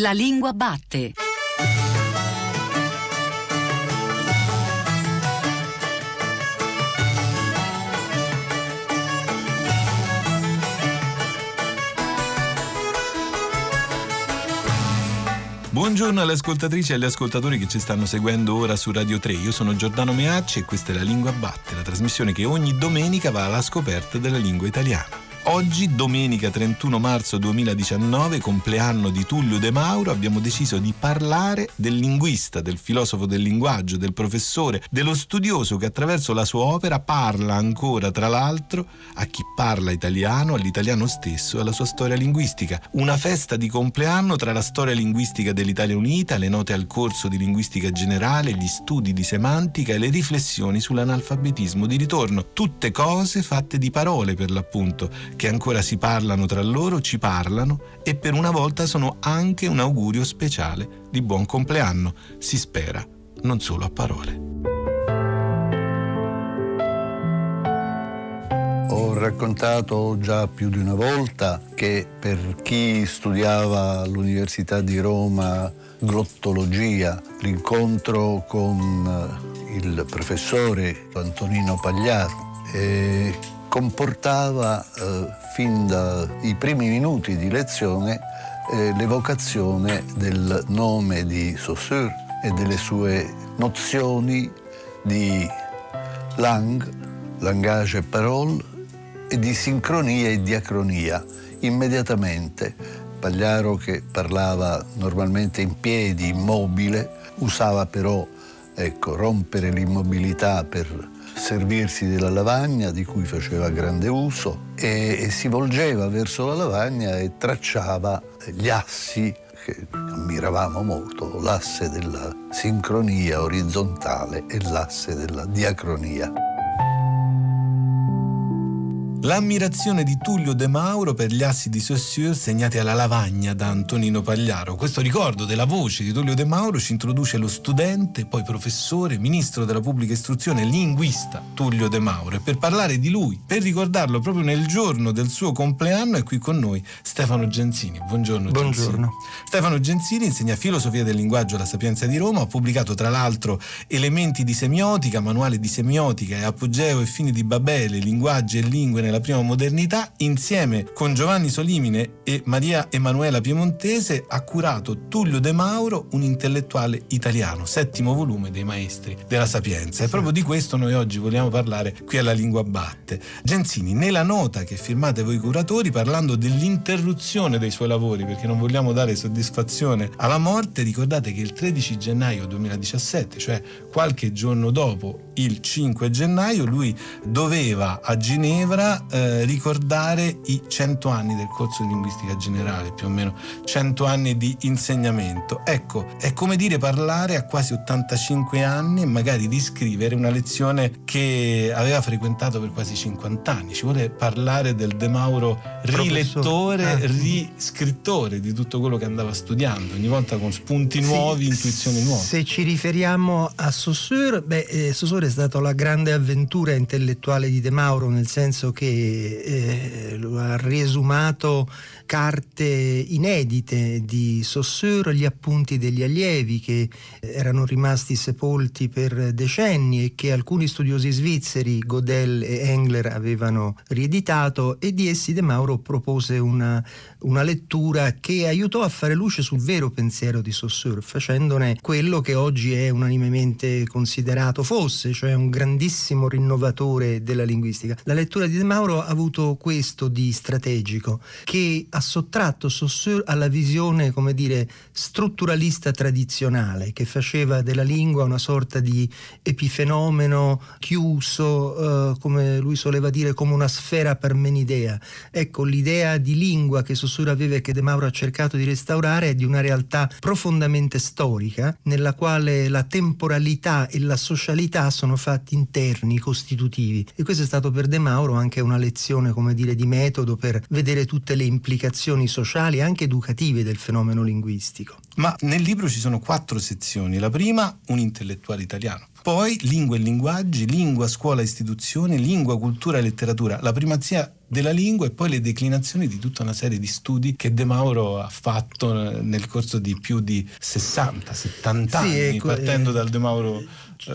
La lingua batte. Buongiorno alle ascoltatrici e agli ascoltatori che ci stanno seguendo ora su Radio 3. Io sono Giordano Meacci e questa è La lingua batte, la trasmissione che ogni domenica va alla scoperta della lingua italiana. Oggi, domenica 31 marzo 2019, compleanno di Tullio De Mauro, abbiamo deciso di parlare del linguista, del filosofo del linguaggio, del professore, dello studioso che attraverso la sua opera parla ancora, tra l'altro, a chi parla italiano, all'italiano stesso e alla sua storia linguistica. Una festa di compleanno tra la storia linguistica dell'Italia Unita, le note al corso di linguistica generale, gli studi di semantica e le riflessioni sull'analfabetismo di ritorno. Tutte cose fatte di parole, per l'appunto, che ancora si parlano tra loro, ci parlano e per una volta sono anche un augurio speciale di buon compleanno, si spera, non solo a parole. Ho raccontato già più di una volta che per chi studiava all'Università di Roma glottologia, l'incontro con il professore Antonino Pagliaro comportava fin dai primi minuti di lezione l'evocazione del nome di Saussure e delle sue nozioni di langue, langage et parole, e di sincronia e diacronia. Immediatamente Pagliaro, che parlava normalmente in piedi, immobile, usava però rompere l'immobilità per servirsi della lavagna, di cui faceva grande uso, e si volgeva verso la lavagna e tracciava gli assi che ammiravamo molto, l'asse della sincronia orizzontale e l'asse della diacronia. L'ammirazione di Tullio De Mauro per gli assi di Saussure segnati alla lavagna da Antonino Pagliaro. Questo ricordo della voce di Tullio De Mauro ci introduce lo studente, poi professore, ministro della pubblica istruzione, linguista Tullio De Mauro. E per parlare di lui, per ricordarlo proprio nel giorno del suo compleanno, è qui con noi Stefano Gensini. Buongiorno. Buongiorno. Gensini. Stefano Gensini insegna filosofia del linguaggio alla Sapienza di Roma, ha pubblicato tra l'altro Elementi di semiotica, Manuale di semiotica e Apogeo e fini di Babele, Linguaggi e lingue nella prima modernità, insieme con Giovanni Solimine e Maria Emanuela Piemontese ha curato Tullio De Mauro, un intellettuale italiano, settimo volume dei Maestri della Sapienza. E proprio di questo noi oggi vogliamo parlare qui alla Lingua Batte. Gensini, nella nota che firmate voi curatori, parlando dell'interruzione dei suoi lavori, perché non vogliamo dare soddisfazione alla morte, ricordate che il 13 gennaio 2017, cioè qualche giorno dopo il 5 gennaio, lui doveva a Ginevra ricordare i 100 anni del corso di linguistica generale, più o meno 100 anni di insegnamento. Ecco, è come dire parlare a quasi 85 anni e magari riscrivere una lezione che aveva frequentato per quasi 50 anni. Ci vuole parlare del De Mauro rilettore, riscrittore di tutto quello che andava studiando, ogni volta con spunti nuovi, intuizioni nuove. Se ci riferiamo a Saussure, Saussure è stata la grande avventura intellettuale di De Mauro, nel senso che lo ha riesumato carte inedite di Saussure, gli appunti degli allievi che erano rimasti sepolti per decenni e che alcuni studiosi svizzeri, Godel e Engler, avevano rieditato, e di essi De Mauro propose una lettura che aiutò a fare luce sul vero pensiero di Saussure, facendone quello che oggi è unanimemente considerato fosse, cioè un grandissimo rinnovatore della linguistica. La lettura di De Mauro ha avuto questo di strategico, che ha sottratto Saussure alla visione, come dire, strutturalista tradizionale, che faceva della lingua una sorta di epifenomeno chiuso, come lui soleva dire, come una sfera parmenidea. Ecco, l'idea di lingua che Saussure aveva e che De Mauro ha cercato di restaurare è di una realtà profondamente storica, nella quale la temporalità e la socialità sono fatti interni, costitutivi. E questo è stato per De Mauro anche una lezione, come dire, di metodo per vedere tutte le implicazioni sociali e anche educative del fenomeno linguistico. Ma nel libro ci sono 4 sezioni. La prima, un intellettuale italiano, Poi lingua e linguaggi, lingua, scuola, istituzioni, lingua, cultura e letteratura, la primazia della lingua e poi le declinazioni di tutta una serie di studi che De Mauro ha fatto nel corso di più di 60-70 anni, partendo dal De Mauro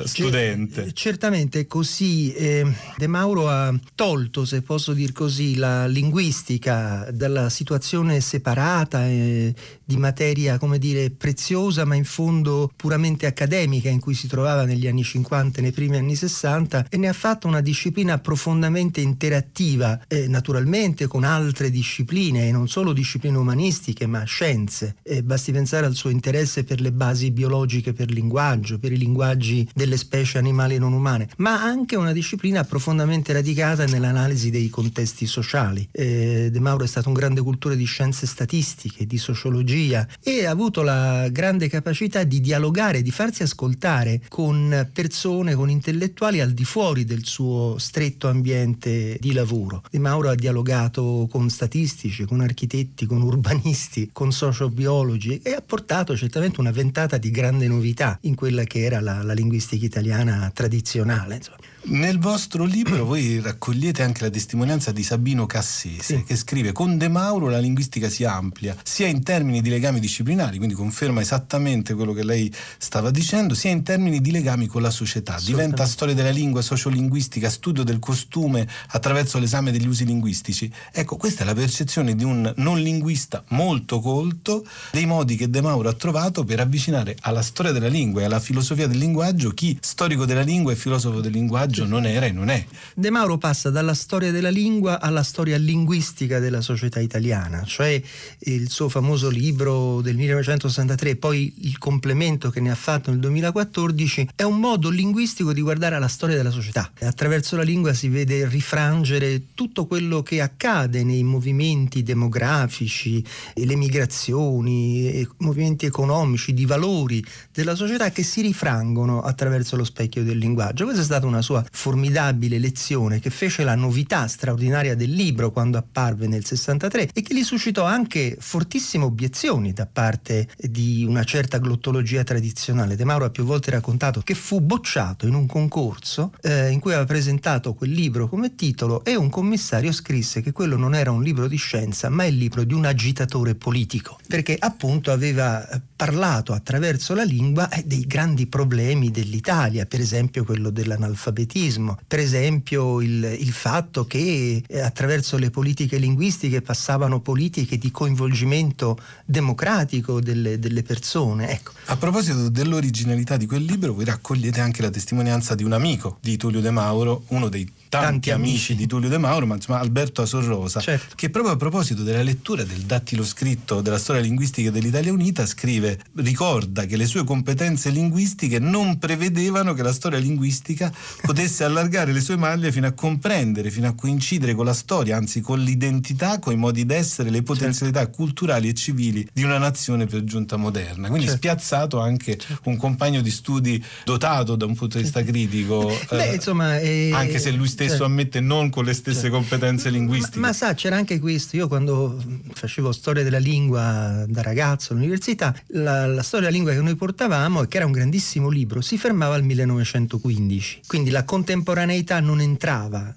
studente. Certamente così De Mauro ha tolto, se posso dir così, la linguistica dalla situazione separata di materia, come dire, preziosa ma in fondo puramente accademica in cui si trovava negli anni 50 e nei primi anni 60, e ne ha fatto una disciplina profondamente interattiva, naturalmente con altre discipline, e non solo discipline umanistiche ma scienze. Basti pensare al suo interesse per le basi biologiche, per linguaggio, per i linguaggi delle specie animali e non umane, ma anche una disciplina profondamente radicata nell'analisi dei contesti sociali. De Mauro è stato un grande cultore di scienze statistiche, di sociologia, e ha avuto la grande capacità di dialogare, di farsi ascoltare con persone, con intellettuali al di fuori del suo stretto ambiente di lavoro. De Mauro ha dialogato con statistici, con architetti, con urbanisti, con sociobiologi, e ha portato certamente una ventata di grande novità in quella che era la linguistica italiana tradizionale, insomma. Nel vostro libro voi raccogliete anche la testimonianza di Sabino Cassese, sì, che scrive: con De Mauro la linguistica si amplia sia in termini di legami disciplinari, quindi conferma esattamente quello che lei stava dicendo, sia in termini di legami con la società, diventa storia della lingua, sociolinguistica, studio del costume attraverso l'esame degli usi linguistici. Ecco, questa è la percezione di un non linguista molto colto dei modi che De Mauro ha trovato per avvicinare alla storia della lingua e alla filosofia del linguaggio chi storico della lingua e filosofo del linguaggio non era e non è. De Mauro passa dalla storia della lingua alla storia linguistica della società italiana, cioè il suo famoso libro del 1963, poi il complemento che ne ha fatto nel 2014, è un modo linguistico di guardare alla storia della società. Attraverso la lingua si vede rifrangere tutto quello che accade nei movimenti demografici, le migrazioni, movimenti economici, di valori della società che si rifrangono attraverso lo specchio del linguaggio. Questa è stata una sua formidabile lezione che fece la novità straordinaria del libro quando apparve nel 63, e che gli suscitò anche fortissime obiezioni da parte di una certa glottologia tradizionale. De Mauro ha più volte raccontato che fu bocciato in un concorso in cui aveva presentato quel libro come titolo, e un commissario scrisse che quello non era un libro di scienza ma il libro di un agitatore politico, perché appunto aveva parlato attraverso la lingua dei grandi problemi dell'Italia, per esempio quello dell'analfabetismo, per esempio il fatto che attraverso le politiche linguistiche passavano politiche di coinvolgimento democratico delle persone. Ecco. A proposito dell'originalità di quel libro, voi raccogliete anche la testimonianza di un amico di Tullio De Mauro, uno dei tanti amici di Tullio De Mauro, ma insomma Alberto Asor Rosa, certo, che proprio a proposito della lettura del dattilo scritto della storia linguistica dell'Italia Unita scrive: ricorda che le sue competenze linguistiche non prevedevano che la storia linguistica potesse allargare le sue maglie fino a comprendere, fino a coincidere con la storia, anzi con l'identità, con i modi d'essere, le potenzialità, certo, culturali e civili di una nazione per giunta moderna. Quindi, certo, spiazzato anche, certo, un compagno di studi dotato da un punto di vista critico, insomma, anche se lui stesso ammette non con le stesse competenze linguistiche. Ma sa, c'era anche questo. Io quando facevo storia della lingua da ragazzo all'università, la storia della lingua che noi portavamo, e che era un grandissimo libro, si fermava al 1915, quindi la contemporaneità non entrava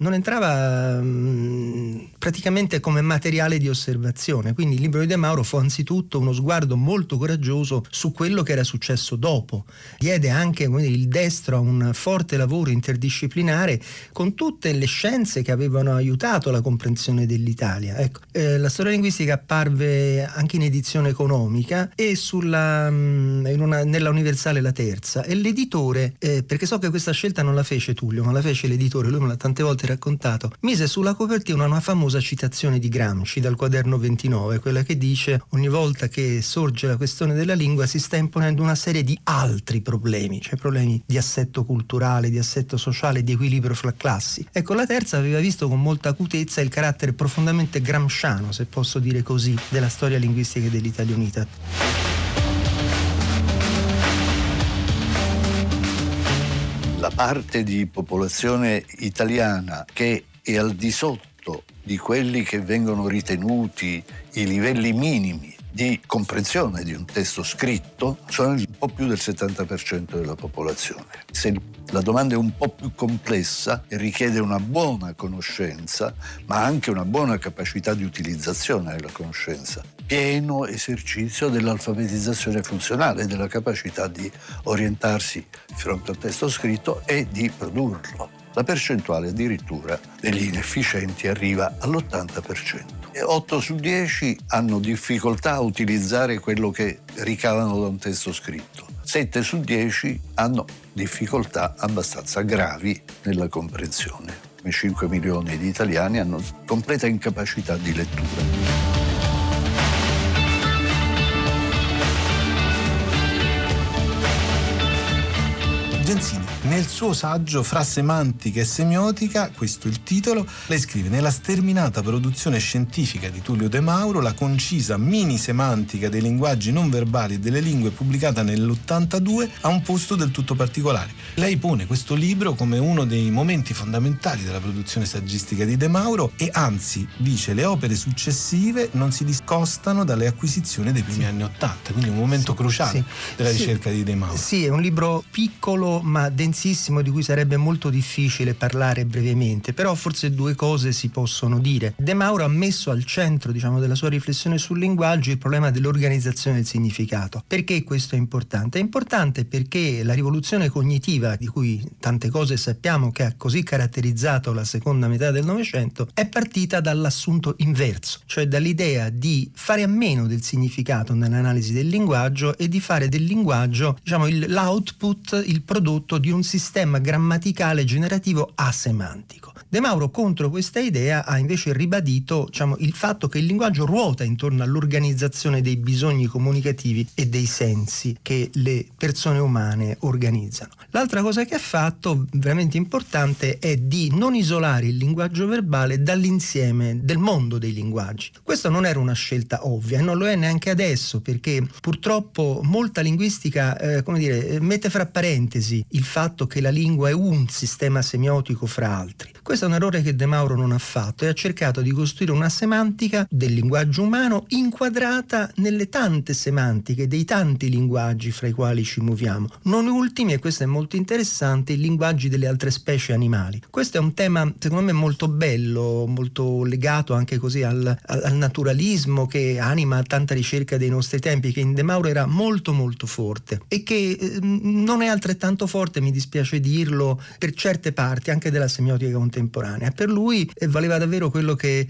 praticamente come materiale di osservazione. Quindi il libro di De Mauro fu anzitutto uno sguardo molto coraggioso su quello che era successo dopo, diede anche, quindi, il destro a un forte lavoro interdisciplinare con tutte le scienze che avevano aiutato la comprensione dell'Italia. Ecco, la storia linguistica apparve anche in edizione economica e nella Universale La Terza, e l'editore, perché so che questa scelta non la fece Tullio ma la fece l'editore, lui me l'ha tante volte raccontato, mise sulla copertina una famosa citazione di Gramsci dal quaderno 29, quella che dice: ogni volta che sorge la questione della lingua si sta imponendo una serie di altri problemi, cioè problemi di assetto culturale, di assetto sociale, di equilibrio fra classi. Ecco, La Terza aveva visto con molta acutezza il carattere profondamente gramsciano, se posso dire così, della storia linguistica dell'Italia Unita. La parte di popolazione italiana che è al di sotto di quelli che vengono ritenuti i livelli minimi di comprensione di un testo scritto sono un po' più del 70% della popolazione. Se la domanda è un po' più complessa e richiede una buona conoscenza, ma anche una buona capacità di utilizzazione della conoscenza, pieno esercizio dell'alfabetizzazione funzionale, della capacità di orientarsi di fronte al testo scritto e di produrlo. La percentuale addirittura degli inefficienti arriva all'80%. 8 su 10 hanno difficoltà a utilizzare quello che ricavano da un testo scritto. 7 su 10 hanno difficoltà abbastanza gravi nella comprensione. 5 milioni di italiani hanno completa incapacità di lettura. Gensini, nel suo saggio Fra semantica e semiotica, questo il titolo, lei scrive: nella sterminata produzione scientifica di Tullio De Mauro, la concisa mini-semantica dei linguaggi non verbali e delle lingue pubblicata nell'82 ha un posto del tutto particolare. Lei pone questo libro come uno dei momenti fondamentali della produzione saggistica di De Mauro e anzi, dice, le opere successive non si discostano dalle acquisizioni dei primi anni '80, quindi un momento cruciale della ricerca di De Mauro. Sì, è un libro piccolo ma densissimo, di cui sarebbe molto difficile parlare brevemente, però forse due cose si possono dire. De Mauro ha messo al centro, della sua riflessione sul linguaggio il problema dell'organizzazione del significato. Perché questo è importante? È importante perché la rivoluzione cognitiva, di cui tante cose sappiamo che ha così caratterizzato la seconda metà del Novecento, è partita dall'assunto inverso, cioè dall'idea di fare a meno del significato nell'analisi del linguaggio e di fare del linguaggio, l'output, il prodotto di un sistema grammaticale generativo asemantico. De Mauro contro questa idea ha invece ribadito il fatto che il linguaggio ruota intorno all'organizzazione dei bisogni comunicativi e dei sensi che le persone umane organizzano. L'altra cosa che ha fatto, veramente importante, è di non isolare il linguaggio verbale dall'insieme del mondo dei linguaggi. Questa non era una scelta ovvia e non lo è neanche adesso, perché purtroppo molta linguistica mette fra parentesi il fatto che la lingua è un sistema semiotico fra altri. Questo è un errore che De Mauro non ha fatto e ha cercato di costruire una semantica del linguaggio umano inquadrata nelle tante semantiche dei tanti linguaggi fra i quali ci muoviamo. Non ultimi, e questo è molto interessante, i linguaggi delle altre specie animali. Questo è un tema secondo me molto bello, molto legato anche così al naturalismo che anima tanta ricerca dei nostri tempi, che in De Mauro era molto molto forte e che non è altrettanto forte, mi dispiace dirlo, per certe parti anche della semiotica contemporanea. Per lui valeva davvero quello che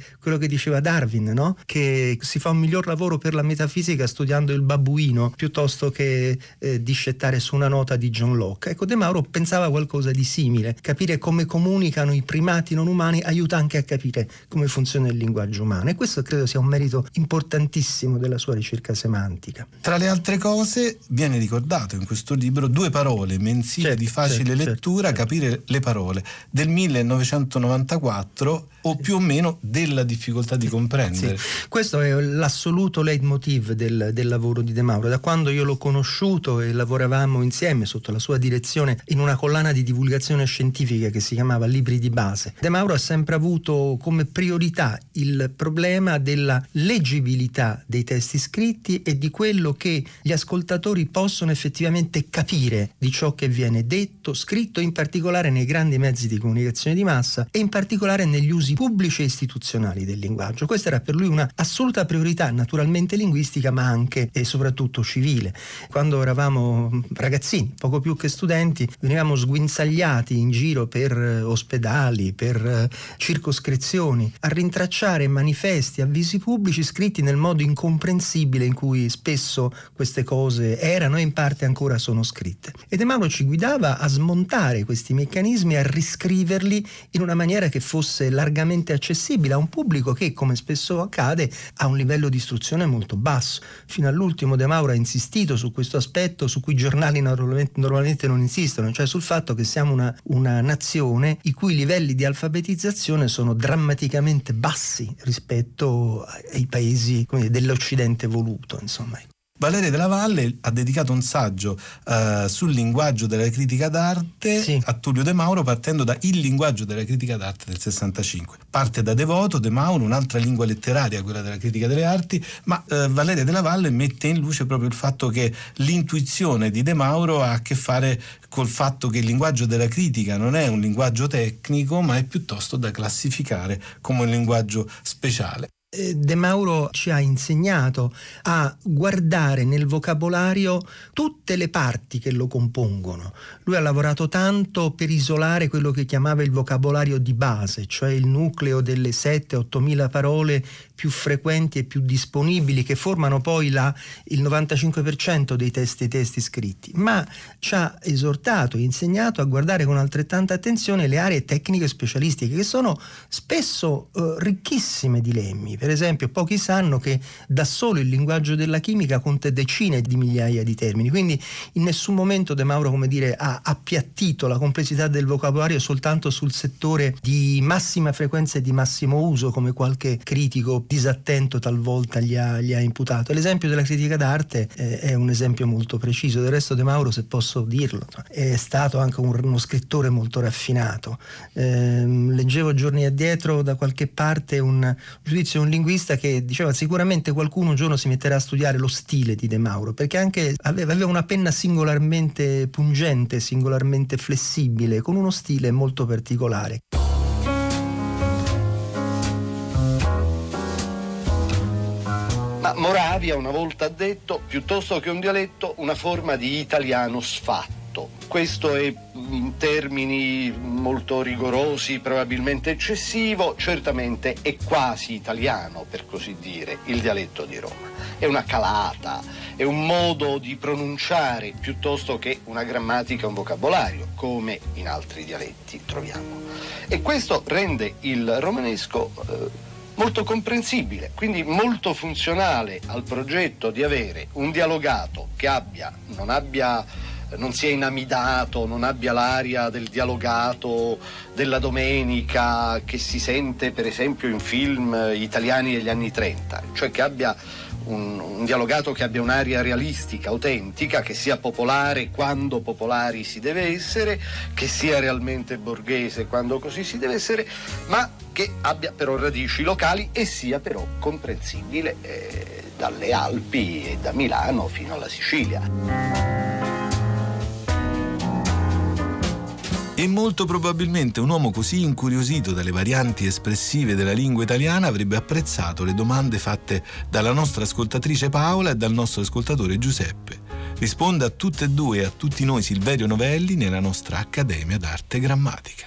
diceva Darwin, no? Che si fa un miglior lavoro per la metafisica studiando il babbuino piuttosto che discettare su una nota di John Locke. Ecco, De Mauro pensava qualcosa di simile. Capire come comunicano i primati non umani aiuta anche a capire come funziona il linguaggio umano, e questo credo sia un merito importantissimo della sua ricerca semantica. Tra le altre cose viene ricordato in questo libro Due parole, mensile di facile lettura, Capire le parole, del 1994, o più o meno della difficoltà di comprendere. Sì. Questo è l'assoluto leitmotiv del lavoro di De Mauro. Da quando io l'ho conosciuto e lavoravamo insieme sotto la sua direzione in una collana di divulgazione scientifica che si chiamava Libri di Base, De Mauro ha sempre avuto come priorità il problema della leggibilità dei testi scritti e di quello che gli ascoltatori possono effettivamente capire di ciò che viene detto, scritto, in particolare nei grandi mezzi di comunicazione di massa e in particolare negli usi pubblici e istituzionali del linguaggio. Questa era per lui una assoluta priorità, naturalmente linguistica, ma anche e soprattutto civile. Quando eravamo ragazzini, poco più che studenti, venivamo sguinzagliati in giro per ospedali, per circoscrizioni, a rintracciare manifesti, avvisi pubblici scritti nel modo incomprensibile in cui spesso queste cose erano e in parte ancora sono scritte. E De Mauro ci guidava a smontare questi meccanismi, a riscriverli in una maniera che fosse largamente accessibile a un pubblico che, come spesso accade, ha un livello di istruzione molto basso. Fino all'ultimo De Mauro ha insistito su questo aspetto su cui i giornali normalmente non insistono, cioè sul fatto che siamo una nazione i cui livelli di alfabetizzazione sono drammaticamente bassi rispetto ai paesi dell'Occidente evoluto, Valeria Della Valle ha dedicato un saggio sul linguaggio della critica d'arte, sì, a Tullio De Mauro, partendo da Il linguaggio della critica d'arte del 65. Parte da Devoto, De Mauro, un'altra lingua letteraria, quella della critica delle arti, ma Valeria Della Valle mette in luce proprio il fatto che l'intuizione di De Mauro ha a che fare col fatto che il linguaggio della critica non è un linguaggio tecnico, ma è piuttosto da classificare come un linguaggio speciale. De Mauro ci ha insegnato a guardare nel vocabolario tutte le parti che lo compongono. Lui ha lavorato tanto per isolare quello che chiamava il vocabolario di base, cioè il nucleo delle 7-8 mila parole più frequenti e più disponibili, che formano poi il 95% dei testi scritti, ma ci ha esortato e insegnato a guardare con altrettanta attenzione le aree tecniche specialistiche, che sono spesso ricchissime di lemmi. Per esempio, pochi sanno che da solo il linguaggio della chimica conta decine di migliaia di termini, quindi in nessun momento De Mauro, come dire, ha appiattito la complessità del vocabolario soltanto sul settore di massima frequenza e di massimo uso, come qualche critico disattento talvolta gli ha imputato. L'esempio della critica d'arte è un esempio molto preciso. Del resto De Mauro, se posso dirlo, è stato anche uno scrittore molto raffinato. Leggevo giorni addietro da qualche parte un giudizio di un linguista che diceva: sicuramente qualcuno un giorno si metterà a studiare lo stile di De Mauro, perché anche aveva una penna singolarmente pungente, singolarmente flessibile, con uno stile molto particolare. Ma Moravia una volta ha detto: piuttosto che un dialetto, una forma di italiano sfatto. Questo è in termini molto rigorosi, probabilmente eccessivo, certamente è quasi italiano, per così dire, il dialetto di Roma. È una calata, è un modo di pronunciare piuttosto che una grammatica, un vocabolario, come in altri dialetti troviamo. E questo rende il romanesco molto comprensibile, quindi molto funzionale al progetto di avere un dialogato che non sia inamidato, non abbia l'aria del dialogato della domenica che si sente per esempio in film italiani degli anni 30, cioè che abbia un dialogato che abbia un'aria realistica, autentica, che sia popolare quando popolari si deve essere, che sia realmente borghese quando così si deve essere, ma che abbia però radici locali e sia però comprensibile dalle Alpi e da Milano fino alla Sicilia. E molto probabilmente un uomo così incuriosito dalle varianti espressive della lingua italiana avrebbe apprezzato le domande fatte dalla nostra ascoltatrice Paola e dal nostro ascoltatore Giuseppe. Risponde a tutte e due e a tutti noi Silverio Novelli nella nostra Accademia d'Arte Grammatica.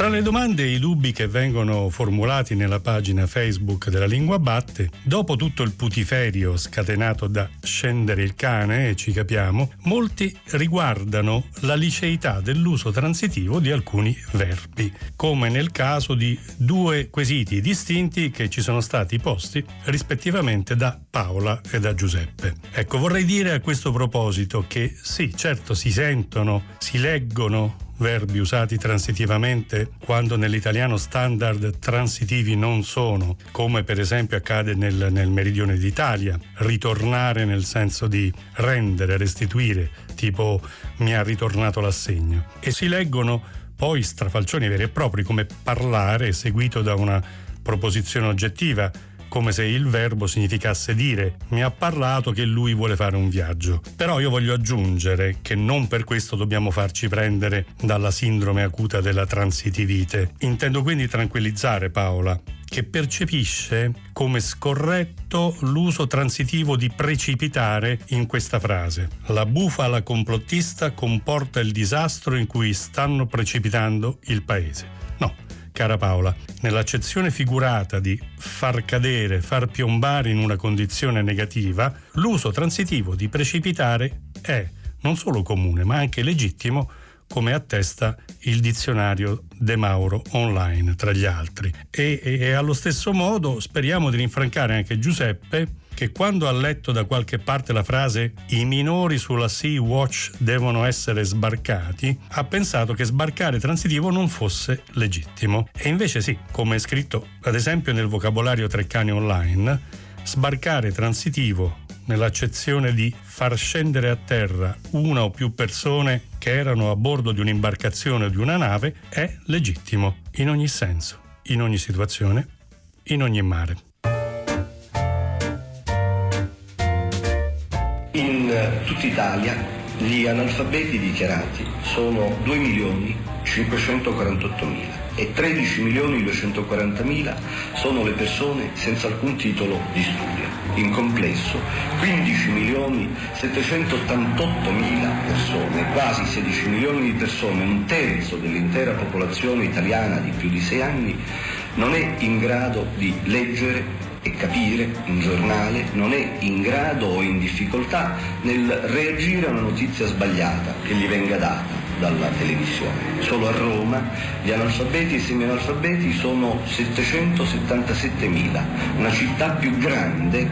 Tra le domande e i dubbi che vengono formulati nella pagina Facebook della Lingua Batte, dopo tutto il putiferio scatenato da Scendere il cane, e ci capiamo, molti riguardano la liceità dell'uso transitivo di alcuni verbi, come nel caso di due quesiti distinti che ci sono stati posti rispettivamente da Paola e da Giuseppe. Ecco, vorrei dire a questo proposito che sì, certo si sentono, si leggono verbi usati transitivamente quando nell'italiano standard transitivi non sono, come per esempio accade nel meridione d'Italia, ritornare nel senso di rendere, restituire, tipo mi ha ritornato l'assegno. E si leggono poi strafalcioni veri e propri come parlare seguito da una proposizione oggettiva, come se il verbo significasse dire, mi ha parlato che lui vuole fare un viaggio. Però io voglio aggiungere che non per questo dobbiamo farci prendere dalla sindrome acuta della transitivite. Intendo quindi tranquillizzare Paola, che percepisce come scorretto l'uso transitivo di precipitare in questa frase. La bufa alla complottista comporta il disastro in cui stanno precipitando il paese. No, cara Paola, nell'accezione figurata di far cadere, far piombare in una condizione negativa, l'uso transitivo di precipitare è non solo comune, ma anche legittimo, come attesta il dizionario De Mauro online, tra gli altri. E allo stesso modo speriamo di rinfrancare anche Giuseppe, che quando ha letto da qualche parte la frase «I minori sulla Sea-Watch devono essere sbarcati», ha pensato che sbarcare transitivo non fosse legittimo. E invece sì, come è scritto ad esempio nel vocabolario Treccani Online, sbarcare transitivo nell'accezione di far scendere a terra una o più persone che erano a bordo di un'imbarcazione o di una nave è legittimo, in ogni senso, in ogni situazione, in ogni mare. In tutta Italia gli analfabeti dichiarati sono 2.548.000 e 13.240.000 sono le persone senza alcun titolo di studio. In complesso 15.788.000 persone, quasi 16 milioni di persone, un terzo dell'intera popolazione italiana di più di 6 anni, non è in grado di leggere e capire un giornale, non è in grado o in difficoltà nel reagire a una notizia sbagliata che gli venga data dalla televisione. Solo a Roma gli analfabeti e i semianalfabeti sono 777.000, una città più grande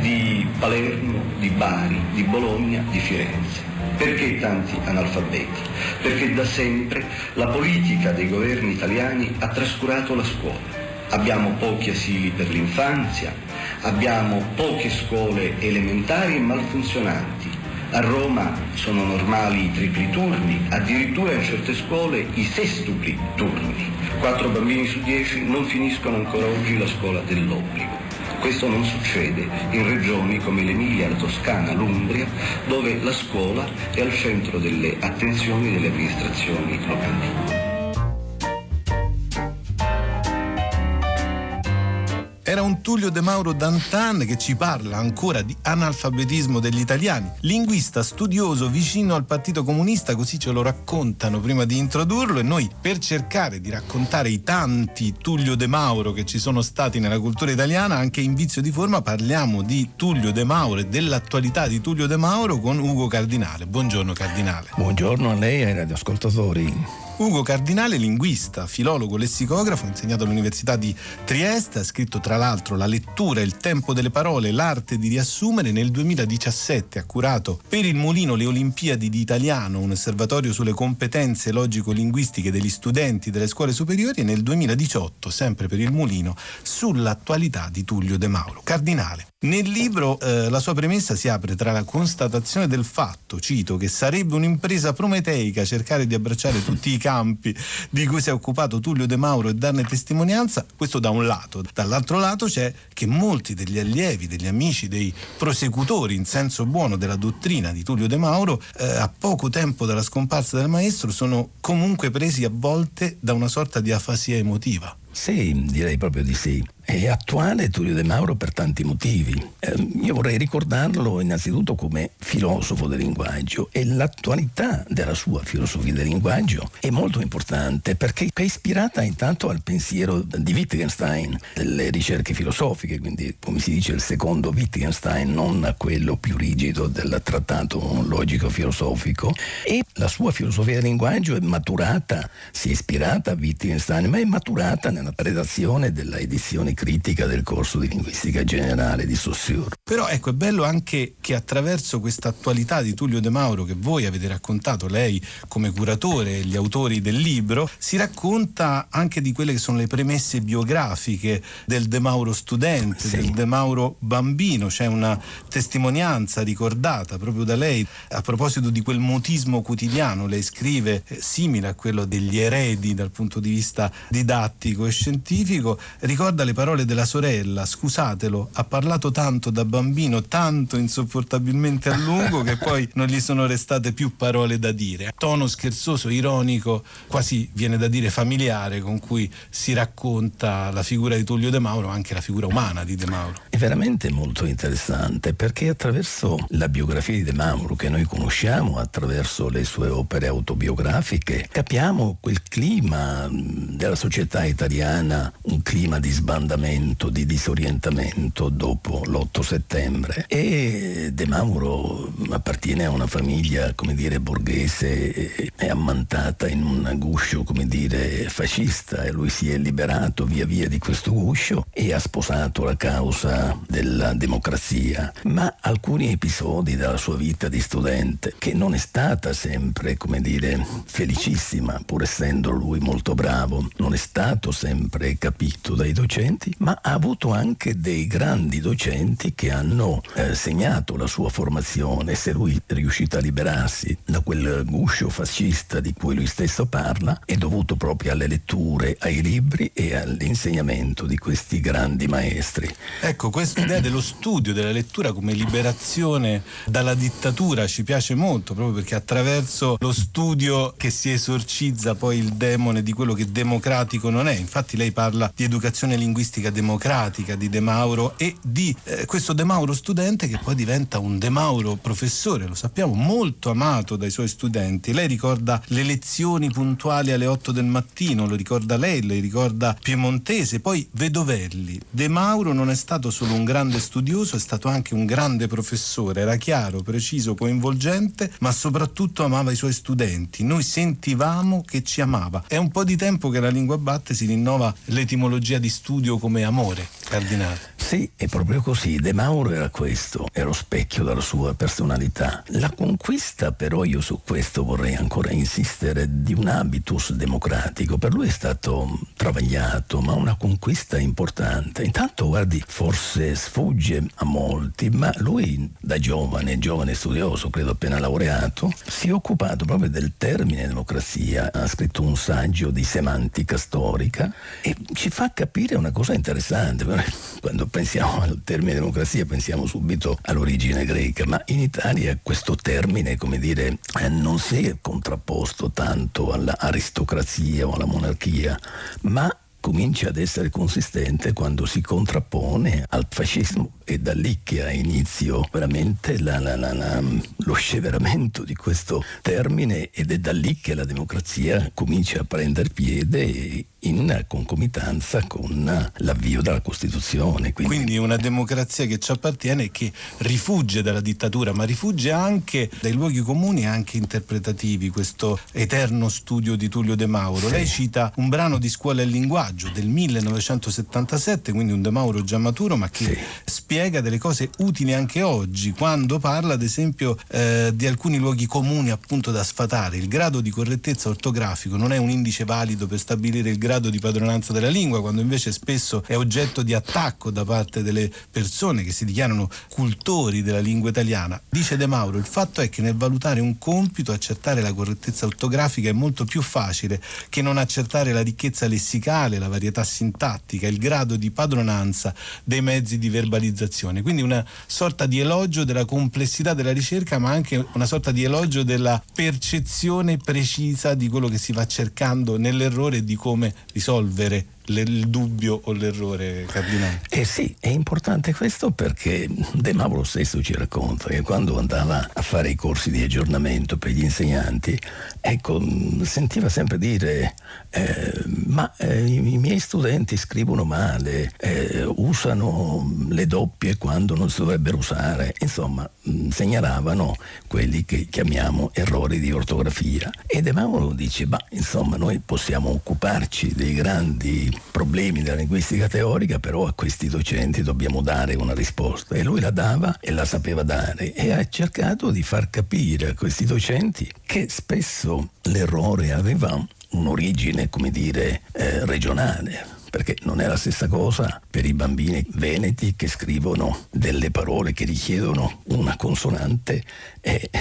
di Palermo, di Bari, di Bologna, di Firenze. Perché tanti analfabeti? Perché da sempre la politica dei governi italiani ha trascurato la scuola. Abbiamo pochi asili per l'infanzia, abbiamo poche scuole elementari e malfunzionanti. A Roma sono normali i tripli turni, addirittura in certe scuole i sestupli turni. 4 bambini su 10 non finiscono ancora oggi la scuola dell'obbligo. Questo non succede in regioni come l'Emilia, la Toscana, l'Umbria, dove la scuola è al centro delle attenzioni delle amministrazioni locali. Era un Tullio De Mauro d'antan che ci parla ancora di analfabetismo degli italiani. Linguista, studioso, vicino al Partito Comunista, così ce lo raccontano prima di introdurlo, e noi, per cercare di raccontare i tanti Tullio De Mauro che ci sono stati nella cultura italiana, anche in vizio di forma parliamo di Tullio De Mauro e dell'attualità di Tullio De Mauro con Ugo Cardinale. Buongiorno Cardinale. Buongiorno a lei e ai radioascoltatori. Ugo Cardinale, linguista, filologo, lessicografo, insegnato all'Università di Trieste, ha scritto tra l'altro La lettura, il tempo delle parole, l'arte di riassumere. Nel 2017 ha curato per il Mulino le Olimpiadi di italiano, un osservatorio sulle competenze logico-linguistiche degli studenti delle scuole superiori, e nel 2018, sempre per il Mulino, sull'attualità di Tullio De Mauro. Cardinale, nel libro la sua premessa si apre tra la constatazione del fatto, cito, che sarebbe un'impresa prometeica cercare di abbracciare tutti i campi di cui si è occupato Tullio De Mauro e darne testimonianza, questo da un lato. Dall'altro lato c'è che molti degli allievi, degli amici, dei prosecutori in senso buono della dottrina di Tullio De Mauro, a poco tempo dalla scomparsa del maestro, sono comunque presi a volte da una sorta di afasia emotiva. Sì, direi proprio di sì. È attuale Tullio De Mauro per tanti motivi. Io vorrei ricordarlo innanzitutto come filosofo del linguaggio, e l'attualità della sua filosofia del linguaggio è molto importante perché è ispirata intanto al pensiero di Wittgenstein, delle ricerche filosofiche, quindi come si dice il secondo Wittgenstein, non a quello più rigido del trattato logico-filosofico. E la sua filosofia del linguaggio è maturata, si è ispirata a Wittgenstein, ma è maturata nella redazione della edizione critica del corso di linguistica generale di Saussure. Però ecco, è bello anche che attraverso questa attualità di Tullio De Mauro, che voi avete raccontato, lei come curatore e gli autori del libro, si racconta anche di quelle che sono le premesse biografiche del De Mauro studente, sì, del De Mauro bambino. C'è una testimonianza ricordata proprio da lei a proposito di quel mutismo quotidiano. Lei scrive, simile a quello degli eredi dal punto di vista didattico e scientifico, ricorda le parole della sorella: scusatelo, ha parlato tanto da bambino, tanto insopportabilmente a lungo che poi non gli sono restate più parole da dire. Tono scherzoso, ironico, quasi viene da dire familiare, con cui si racconta la figura di Tullio De Mauro, anche la figura umana di De Mauro. È veramente molto interessante, perché attraverso la biografia di De Mauro che noi conosciamo, attraverso le sue opere autobiografiche, capiamo quel clima della società italiana, un clima di sbandamento, di disorientamento dopo l'8 settembre. E De Mauro appartiene a una famiglia, come dire, borghese, è ammantata in un guscio, come dire, fascista, e lui si è liberato via via di questo guscio e ha sposato la causa prima della democrazia, ma alcuni episodi della sua vita di studente, che non è stata sempre, come dire, felicissima, pur essendo lui molto bravo, non è stato sempre capito dai docenti, ma ha avuto anche dei grandi docenti che hanno segnato la sua formazione. Se lui è riuscito a liberarsi da quel guscio fascista di cui lui stesso parla, è dovuto proprio alle letture, ai libri e all'insegnamento di questi grandi maestri. Ecco, questa idea dello studio, della lettura come liberazione dalla dittatura ci piace molto, proprio perché attraverso lo studio che si esorcizza poi il demone di quello che democratico non è. Infatti lei parla di educazione linguistica democratica di De Mauro e di questo De Mauro studente che poi diventa un De Mauro professore, lo sappiamo, molto amato dai suoi studenti. Lei ricorda le lezioni puntuali alle 8 del mattino, lo ricorda lei, le ricorda Piemontese, poi Vedovelli. De Mauro non è stato solo un grande studioso, è stato anche un grande professore, era chiaro, preciso, coinvolgente, ma soprattutto amava i suoi studenti. Noi sentivamo che ci amava. È un po' di tempo che La lingua batte si rinnova l'etimologia di studio come amore, Cardinale. Sì, è proprio così. De Mauro era questo, era lo specchio della sua personalità. La conquista, però, io su questo vorrei ancora insistere, di un habitus democratico. Per lui è stato travagliato, ma una conquista importante. Intanto, guardi, forse sfugge a molti, ma lui da giovane studioso, credo appena laureato, si è occupato proprio del termine democrazia. Ha scritto un saggio di semantica storica e ci fa capire una cosa interessante. Quando pensiamo al termine democrazia pensiamo subito all'origine greca, ma in Italia questo termine, come dire, non si è contrapposto tanto all'aristocrazia o alla monarchia, ma comincia ad essere consistente quando si contrappone al fascismo. È da lì che ha inizio veramente lo sceveramento di questo termine, ed è da lì che la democrazia comincia a prendere piede in concomitanza con l'avvio della Costituzione. Quindi una democrazia che ci appartiene e che rifugge dalla dittatura, ma rifugge anche dai luoghi comuni e anche interpretativi, questo eterno studio di Tullio De Mauro. Sì. Lei cita un brano di Scuola e Linguaggio del 1977, quindi un De Mauro già maturo, ma che spiega delle cose utili anche oggi, quando parla ad esempio di alcuni luoghi comuni appunto da sfatare. Il grado di correttezza ortografico non è un indice valido per stabilire il grado di padronanza della lingua, quando invece spesso è oggetto di attacco da parte delle persone che si dichiarano cultori della lingua italiana. Dice De Mauro: il fatto è che nel valutare un compito accertare la correttezza ortografica è molto più facile che non accertare la ricchezza lessicale, la varietà sintattica, il grado di padronanza dei mezzi di verbalizzazione. Quindi una sorta di elogio della complessità della ricerca, ma anche una sorta di elogio della percezione precisa di quello che si va cercando nell'errore, di come risolvere il dubbio o l'errore, Cardinale. Eh sì, è importante questo, perché De Mauro stesso ci racconta che quando andava a fare i corsi di aggiornamento per gli insegnanti, ecco, sentiva sempre dire i miei studenti scrivono male, usano le doppie quando non si dovrebbero usare, insomma segnalavano quelli che chiamiamo errori di ortografia. E De Mauro dice: insomma, noi possiamo occuparci dei grandi problemi della linguistica teorica, però a questi docenti dobbiamo dare una risposta. E lui la dava e la sapeva dare, e ha cercato di far capire a questi docenti che spesso l'errore aveva un'origine, come dire, regionale, perché non è la stessa cosa per i bambini veneti che scrivono delle parole che richiedono una consonante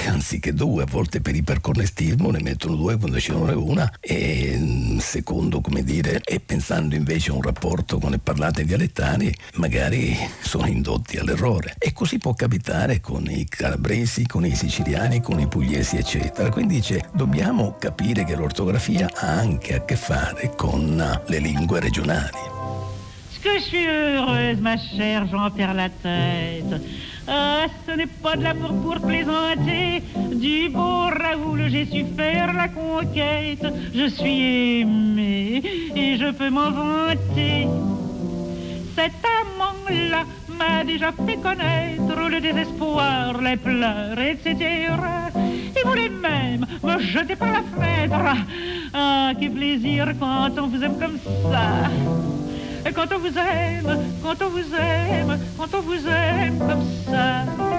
anziché due. A volte per ipercornestismo ne mettono due quando ce n'è una, e secondo, come dire, e pensando invece a un rapporto con le parlate dialettali, magari sono indotti all'errore. E così può capitare con i calabresi, con i siciliani, con i pugliesi, eccetera. Quindi dice: dobbiamo capire che l'ortografia ha anche a che fare con le lingue regionali. Ce que je suis heureuse, ma chère, j'en perds la tête. Ah, ce n'est pas de l'amour pour plaisanter. Du beau Raoul, j'ai su faire la conquête. Je suis aimée et je peux m'en vanter. Cet amant-là m'a déjà fait connaître le désespoir, les pleurs, etc. Il voulait même me jeter par la fenêtre. Ah, que plaisir quand on vous aime comme ça. et quand on vous aime, quand on vous aime, quand on vous aime comme ça.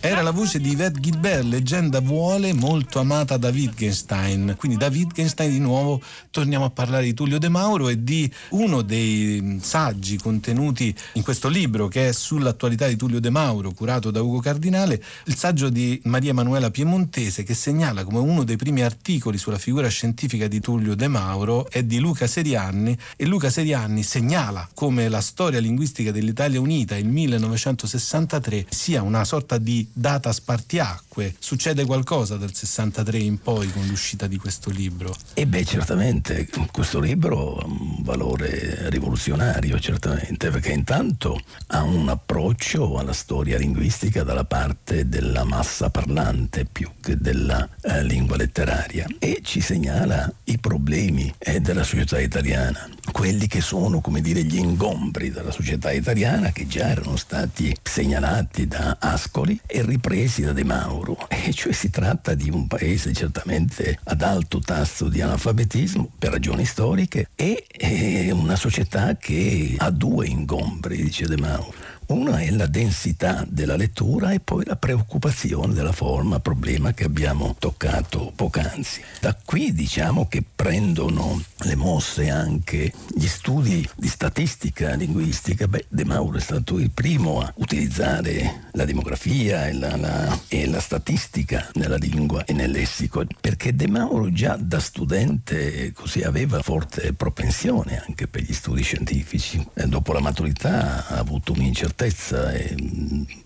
Era la voce di Yvette Gilbert, leggenda vuole, molto amata da Wittgenstein. Quindi da Wittgenstein di nuovo torniamo a parlare di Tullio De Mauro e di uno dei saggi contenuti in questo libro che è sull'attualità di Tullio De Mauro, curato da Ugo Cardinale, il saggio di Maria Emanuela Piemontese che segnala come uno dei primi articoli sulla figura scientifica di Tullio De Mauro è di Luca Serianni, e Luca Serianni segnala come la storia linguistica dell'Italia unita, il 1963, sia una sorta di data spartiacque. Succede qualcosa dal 63 in poi con l'uscita di questo libro? E beh, certamente questo libro ha un valore rivoluzionario, certamente, perché intanto ha un approccio alla storia linguistica dalla parte della massa parlante più che della lingua letteraria, e ci segnala i problemi della società italiana, quelli che sono, come dire, gli ingombri della società italiana, che già erano stati segnalati da Ascoli e ripresi da De Mauro. E cioè si tratta di un paese certamente ad alto tasso di analfabetismo per ragioni storiche, e una società che ha due ingombri, dice De Mauro. Una è la densità della lettura e poi la preoccupazione della forma, problema che abbiamo toccato poc'anzi. Da qui diciamo che prendono le mosse anche gli studi di statistica linguistica. Beh, De Mauro è stato il primo a utilizzare la demografia e la statistica nella lingua e nel lessico, perché De Mauro già da studente così aveva forte propensione anche per gli studi scientifici. Dopo la maturità ha avuto un'incertezza e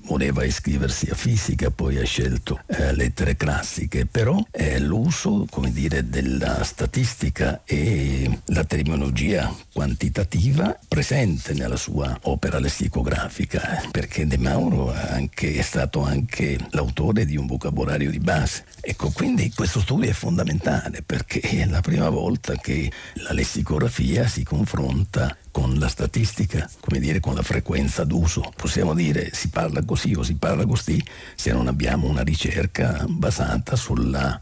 voleva iscriversi a fisica, poi ha scelto lettere classiche, però l'uso, come dire, della statistica e la terminologia quantitativa presente nella sua opera lessicografica, perché De Mauro è stato anche l'autore di un vocabolario di base. Ecco, quindi questo studio è fondamentale, perché è la prima volta che la lessicografia si confronta con la statistica, come dire, con la frequenza d'uso. Possiamo dire si parla così o si parla così se non abbiamo una ricerca basata sulla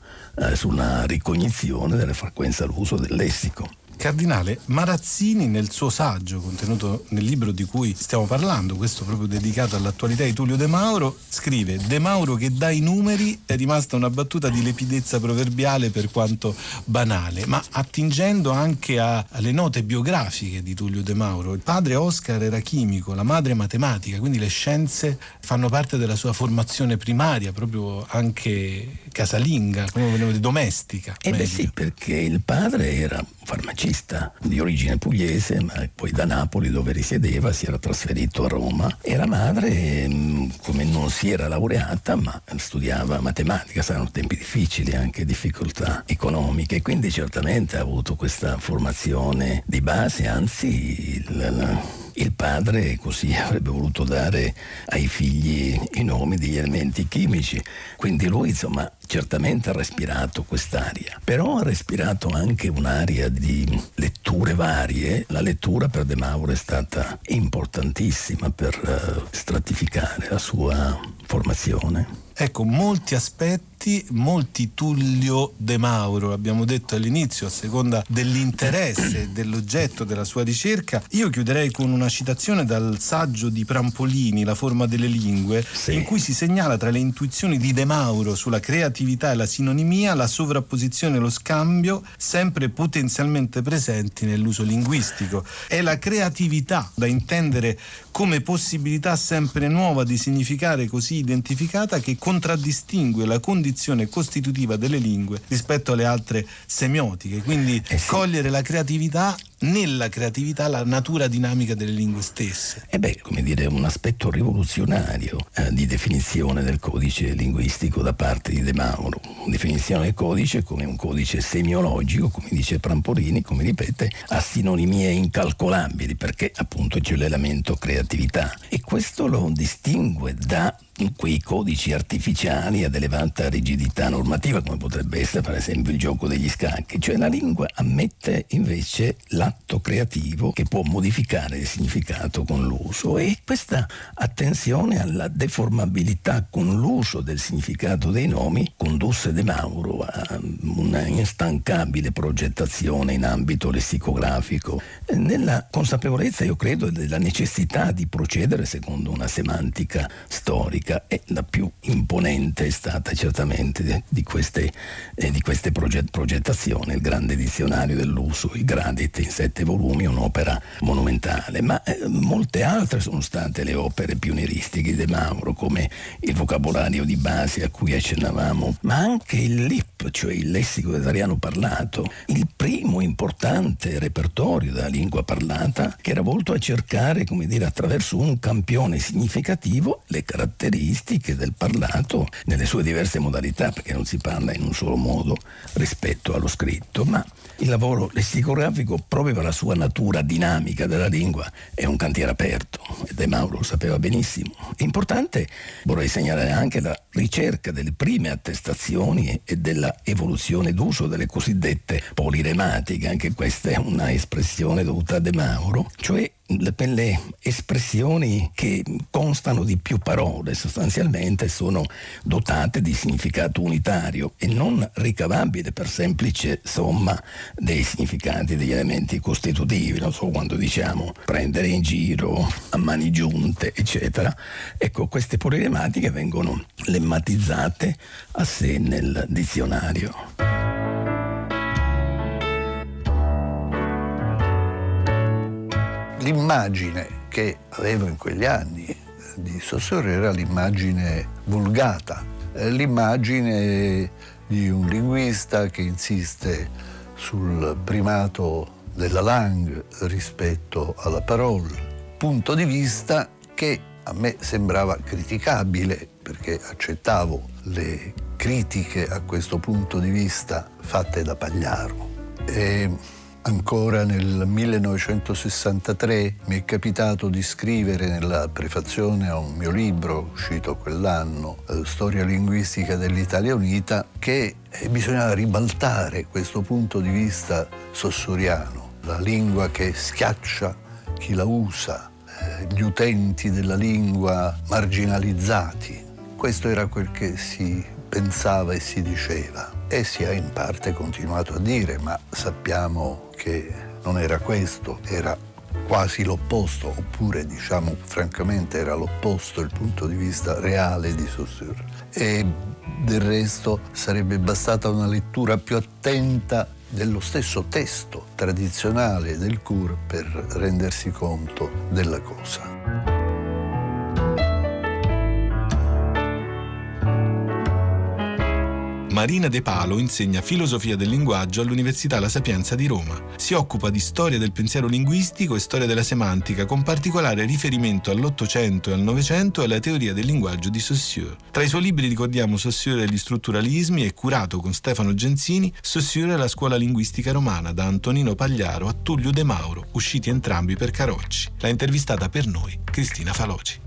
ricognizione della frequenza d'uso del lessico. Cardinale, Marazzini nel suo saggio contenuto nel libro di cui stiamo parlando, questo proprio dedicato all'attualità di Tullio De Mauro, scrive: De Mauro che dà i numeri è rimasta una battuta di lepidezza proverbiale per quanto banale, ma attingendo anche alle note biografiche di Tullio De Mauro. Il padre Oscar era chimico, la madre matematica, quindi le scienze fanno parte della sua formazione primaria, proprio anche casalinga, come domestica. E beh sì, perché il padre era farmacista di origine pugliese, ma poi da Napoli, dove risiedeva, si era trasferito a Roma, e la madre, come non si era laureata, ma studiava matematica. Saranno tempi difficili, anche difficoltà economiche, quindi certamente ha avuto questa formazione di base, anzi il padre così avrebbe voluto dare ai figli i nomi degli elementi chimici, quindi lui insomma certamente ha respirato quest'aria, però ha respirato anche un'aria di letture varie. La lettura per De Mauro è stata importantissima per stratificare la sua formazione. Ecco, molti aspetti, molti Tullio De Mauro, abbiamo detto all'inizio, a seconda dell'interesse, dell'oggetto della sua ricerca. Io chiuderei con una citazione dal saggio di Prampolini, La forma delle lingue, sì, in cui si segnala tra le intuizioni di De Mauro sulla creatività e la sinonimia, la sovrapposizione e lo scambio, sempre potenzialmente presenti nell'uso linguistico. È la creatività da intendere come possibilità sempre nuova di significare così identificata, che contraddistingue la condizione costitutiva delle lingue rispetto alle altre semiotiche, quindi sì, cogliere la creatività, nella creatività la natura dinamica delle lingue stesse. E beh, come dire, un aspetto rivoluzionario di definizione del codice linguistico da parte di De Mauro, definizione del codice come un codice semiologico, come dice Prampolini, come ripete, a sinonimie incalcolabili, perché appunto c'è l'elemento creatività, e questo lo distingue da quei codici artificiali ad elevata rigidità normativa, come potrebbe essere per esempio il gioco degli scacchi. Cioè la lingua ammette invece l'atto creativo che può modificare il significato con l'uso, e questa attenzione alla deformabilità con l'uso del significato dei nomi condusse De Mauro a una instancabile progettazione in ambito lessicografico, nella consapevolezza, io credo, della necessità di procedere secondo una semantica storica, e la più imponente è stata certamente di queste progettazioni il grande dizionario dell'uso, il GRADIT, in 7 volumi, un'opera monumentale. Ma molte altre sono state le opere pionieristiche di De Mauro, come il vocabolario di base a cui accennavamo, ma anche il LIP, cioè il lessico italiano parlato, il primo importante repertorio della lingua parlata che era volto a cercare, come dire, attraverso un campione significativo le caratteristiche del parlato nelle sue diverse modalità, perché non si parla in un solo modo rispetto allo scritto. Ma il lavoro lessicografico, proprio per la sua natura dinamica della lingua, è un cantiere aperto, e De Mauro lo sapeva benissimo. Importante, vorrei segnalare anche la ricerca delle prime attestazioni e della evoluzione d'uso delle cosiddette polirematiche, anche questa è una espressione dovuta a De Mauro, cioè per le espressioni che constano di più parole, sostanzialmente sono dotate di significato unitario e non ricavabile per semplice somma dei significati degli elementi costitutivi. Non so, quando diciamo prendere in giro, a mani giunte, eccetera, ecco, queste polirematiche vengono lemmatizzate a sé nel dizionario. L'immagine che avevo in quegli anni di Saussure era l'immagine vulgata, l'immagine di un linguista che insiste sul primato della langue rispetto alla parola, punto di vista che a me sembrava criticabile, perché accettavo le critiche a questo punto di vista fatte da Pagliaro. Ancora nel 1963 mi è capitato di scrivere nella prefazione a un mio libro uscito quell'anno, Storia linguistica dell'Italia Unita, che bisognava ribaltare questo punto di vista saussuriano, la lingua che schiaccia chi la usa, gli utenti della lingua marginalizzati. Questo era quel che si pensava e si diceva, e si è in parte continuato a dire, ma sappiamo che non era questo, era quasi l'opposto, oppure, diciamo francamente, era l'opposto il punto di vista reale di Saussure. E del resto sarebbe bastata una lettura più attenta dello stesso testo tradizionale del CUR per rendersi conto della cosa. Marina De Palo insegna filosofia del linguaggio all'Università La Sapienza di Roma. Si occupa di storia del pensiero linguistico e storia della semantica, con particolare riferimento all'Ottocento e al Novecento e alla teoria del linguaggio di Saussure. Tra i suoi libri ricordiamo Saussure e gli strutturalismi e, curato con Stefano Gensini, Saussure e la scuola linguistica romana, da Antonino Pagliaro a Tullio De Mauro, usciti entrambi per Carocci. L'ha intervistata per noi Cristina Faloci.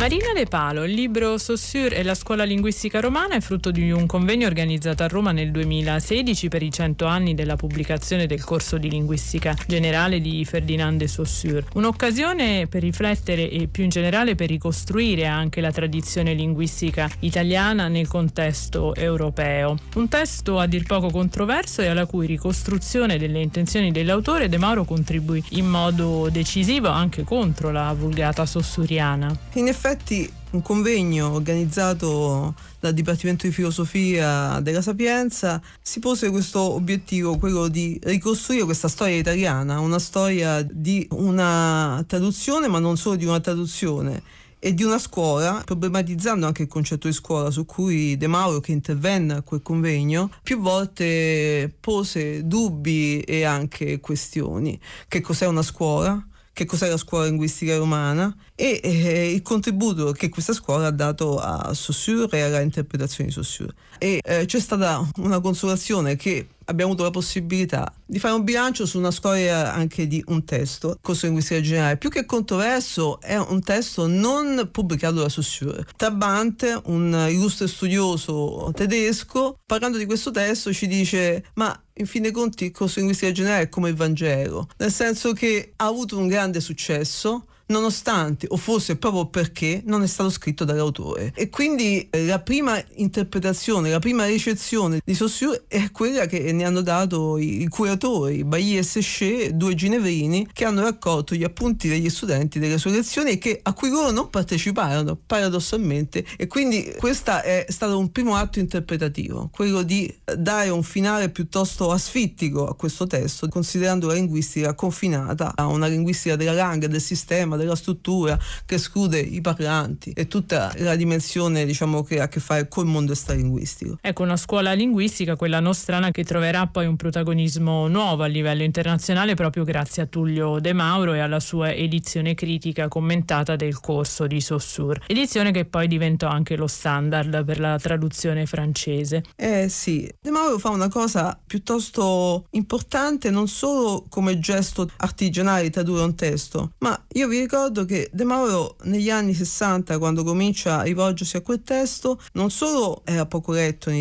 Marina De Palo, il libro Saussure e la scuola linguistica romana è frutto di un convegno organizzato a Roma nel 2016 per i 100 anni della pubblicazione del corso di linguistica generale di Ferdinand de Saussure. Un'occasione per riflettere e più in generale per ricostruire anche la tradizione linguistica italiana nel contesto europeo. Un testo a dir poco controverso e alla cui ricostruzione delle intenzioni dell'autore De Mauro contribuì in modo decisivo anche contro la vulgata saussuriana. In effetti un convegno organizzato dal Dipartimento di Filosofia della Sapienza si pose questo obiettivo, quello di ricostruire questa storia italiana, una storia di una traduzione, ma non solo di una traduzione, e di una scuola, problematizzando anche il concetto di scuola, su cui De Mauro, che intervenne a quel convegno, più volte pose dubbi e anche questioni. Che cos'è una scuola? Che cos'è la scuola linguistica romana e il contributo che questa scuola ha dato a Saussure e alla interpretazione di Saussure. C'è stata una consolazione che abbiamo avuto la possibilità di fare un bilancio su una storia anche di un testo, corso di linguistica generale, più che controverso, è un testo non pubblicato da Saussure. Trabant, un illustre studioso tedesco, parlando di questo testo ci dice: ma in fin dei conti il corso di linguistica generale è come il Vangelo, nel senso che ha avuto un grande successo nonostante, o forse proprio perché, non è stato scritto dall'autore. E quindi la prima interpretazione, la prima ricezione di Saussure è quella che ne hanno dato i curatori, Bally e Séchehaye, due ginevrini, che hanno raccolto gli appunti degli studenti delle sue lezioni e che, a cui loro non parteciparono, paradossalmente. E quindi questo è stato un primo atto interpretativo, quello di dare un finale piuttosto asfittico a questo testo, considerando la linguistica confinata a una linguistica della langa, del sistema, della struttura, che esclude i parlanti e tutta la dimensione, diciamo, che ha a che fare col mondo extralinguistico. Ecco, una scuola linguistica, quella nostrana, che troverà poi un protagonismo nuovo a livello internazionale proprio grazie a Tullio De Mauro e alla sua edizione critica commentata del corso di Saussure, edizione che poi diventò anche lo standard per la traduzione francese. Sì, De Mauro fa una cosa piuttosto importante, non solo come gesto artigianale di tradurre un testo, ma io vi ricordo che De Mauro negli anni 60, quando comincia a rivolgersi a quel testo, non solo era poco letto in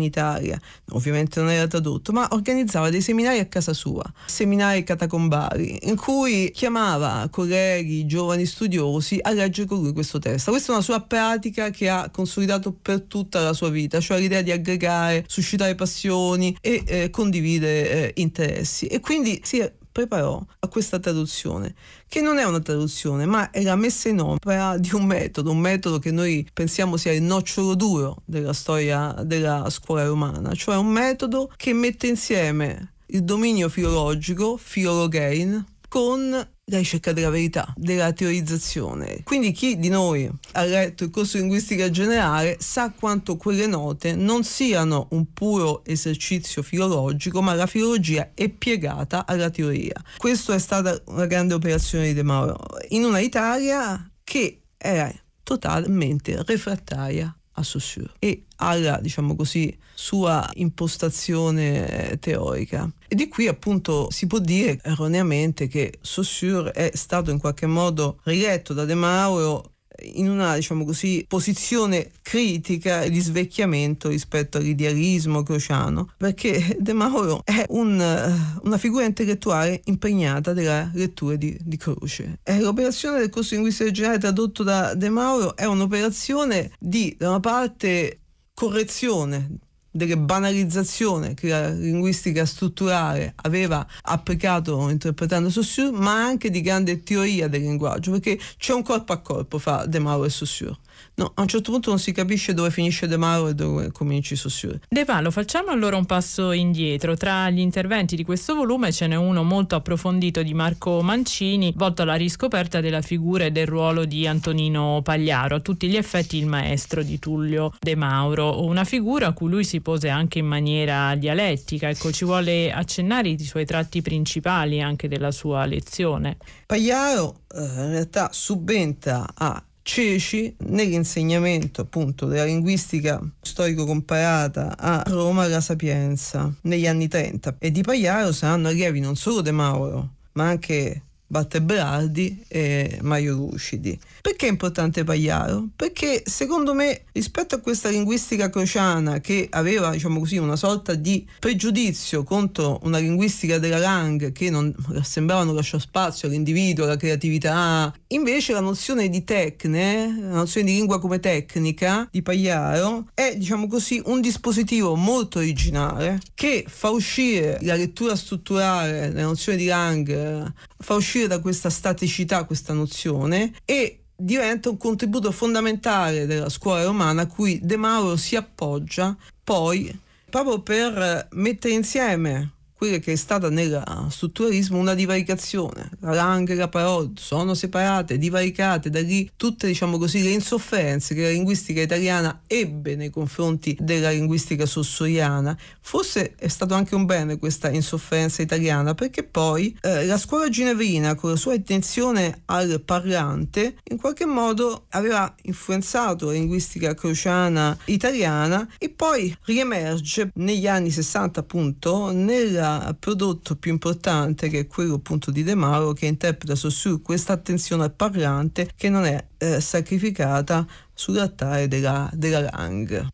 Italia, ovviamente non era tradotto, ma organizzava dei seminari a casa sua, seminari catacombari, in cui chiamava colleghi, giovani studiosi a leggere con lui questo testo. Questa è una sua pratica che ha consolidato per tutta la sua vita, cioè l'idea di aggregare, suscitare passioni e condividere interessi. E quindi si preparò a questa traduzione, che non è una traduzione, ma è la messa in opera di un metodo che noi pensiamo sia il nocciolo duro della storia della scuola romana, cioè un metodo che mette insieme il dominio filologico, filologein, con la ricerca della verità, della teorizzazione. Quindi chi di noi ha letto il corso di linguistica generale sa quanto quelle note non siano un puro esercizio filologico, ma la filologia è piegata alla teoria. Questa è stata una grande operazione di De Mauro in una Italia che era totalmente refrattaria a Saussure e alla, diciamo così, sua impostazione teorica. E di qui appunto si può dire erroneamente che Saussure è stato in qualche modo riletto da De Mauro in una, diciamo così, posizione critica di svecchiamento rispetto all'idealismo crociano, perché De Mauro è una figura intellettuale impregnata della lettura di Croce. E l'operazione del corso di linguistica generale tradotto da De Mauro è un'operazione di, da una parte, correzione della banalizzazione che la linguistica strutturale aveva applicato interpretando Saussure, ma anche di grande teoria del linguaggio, perché c'è un corpo a corpo fra De Mauro e Saussure. No, a un certo punto non si capisce dove finisce De Mauro e dove cominci Saussure. De Palo, facciamo allora un passo indietro. Tra gli interventi di questo volume ce n'è uno molto approfondito di Marco Mancini, volto alla riscoperta della figura e del ruolo di Antonino Pagliaro, a tutti gli effetti il maestro di Tullio De Mauro, una figura a cui lui si pose anche in maniera dialettica. Ecco, ci vuole accennare i suoi tratti principali anche della sua lezione. Pagliaro in realtà subentra a Ceci nell'insegnamento appunto della linguistica storico-comparata a Roma alla Sapienza negli anni 30, e di Pagliaro saranno allievi non solo De Mauro ma anche Batteberardi e Mario Lucidi. Perché è importante Pagliaro? Perché secondo me, rispetto a questa linguistica crociana che aveva, diciamo così, una sorta di pregiudizio contro una linguistica della langue che non sembrava non lasciare spazio all'individuo, alla creatività, invece la nozione di tecne, la nozione di lingua come tecnica di Pagliaro è, diciamo così, un dispositivo molto originale che fa uscire la lettura strutturale, la nozione di langue, fa uscire da questa staticità, questa nozione, e diventa un contributo fondamentale della scuola romana a cui De Mauro si appoggia poi proprio per mettere insieme quella che è stata nel strutturalismo una divaricazione, la Lang e la Parod sono separate, divaricate, da lì tutte, diciamo così, le insofferenze che la linguistica italiana ebbe nei confronti della linguistica saussuriana. Forse è stato anche un bene questa insofferenza italiana, perché poi la scuola ginevrina, con la sua attenzione al parlante, in qualche modo aveva influenzato la linguistica crociana italiana, e poi riemerge negli anni 60 appunto nel prodotto più importante, che è quello appunto di De Mauro, che interpreta Saussure questa attenzione al parlante che non è sacrificata sull'altare della Lang.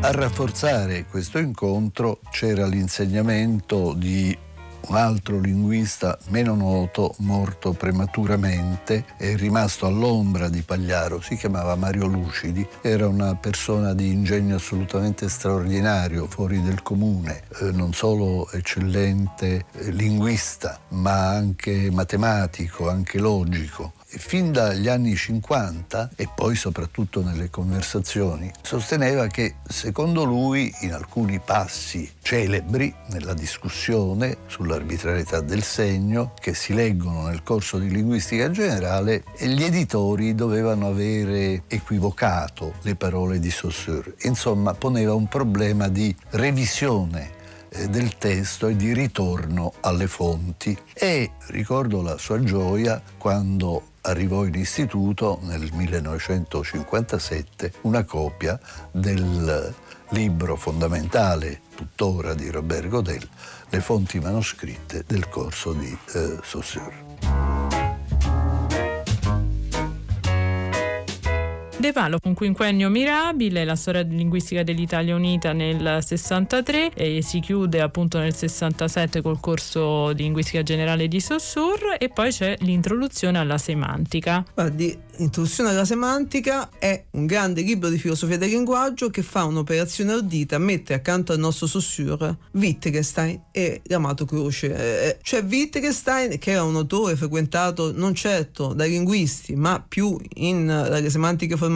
A rafforzare questo incontro c'era l'insegnamento di un altro linguista meno noto, morto prematuramente e rimasto all'ombra di Pagliaro. Si chiamava Mario Lucidi, era una persona di ingegno assolutamente straordinario, fuori del comune, non solo eccellente linguista, ma anche matematico, anche logico. E fin dagli anni 50, e poi soprattutto nelle conversazioni, sosteneva che secondo lui, in alcuni passi celebri nella discussione sull'arbitrarietà del segno che si leggono nel corso di linguistica generale, gli editori dovevano avere equivocato le parole di Saussure. Insomma, poneva un problema di revisione del testo e di ritorno alle fonti. E ricordo la sua gioia quando arrivò in istituto nel 1957 una copia del libro fondamentale tuttora di Robert Godel, Le fonti manoscritte del corso di Saussure. De Palo, un quinquennio mirabile, la storia linguistica dell'Italia unita nel 63 e si chiude appunto nel 67 col corso di linguistica generale di Saussure, e poi c'è l'introduzione alla semantica. Guardi, l'introduzione alla semantica è un grande libro di filosofia del linguaggio che fa un'operazione ardita, mette accanto al nostro Saussure Wittgenstein e l'amato Croce. Cioè Wittgenstein, che era un autore frequentato non certo dai linguisti ma più dalle semantiche formali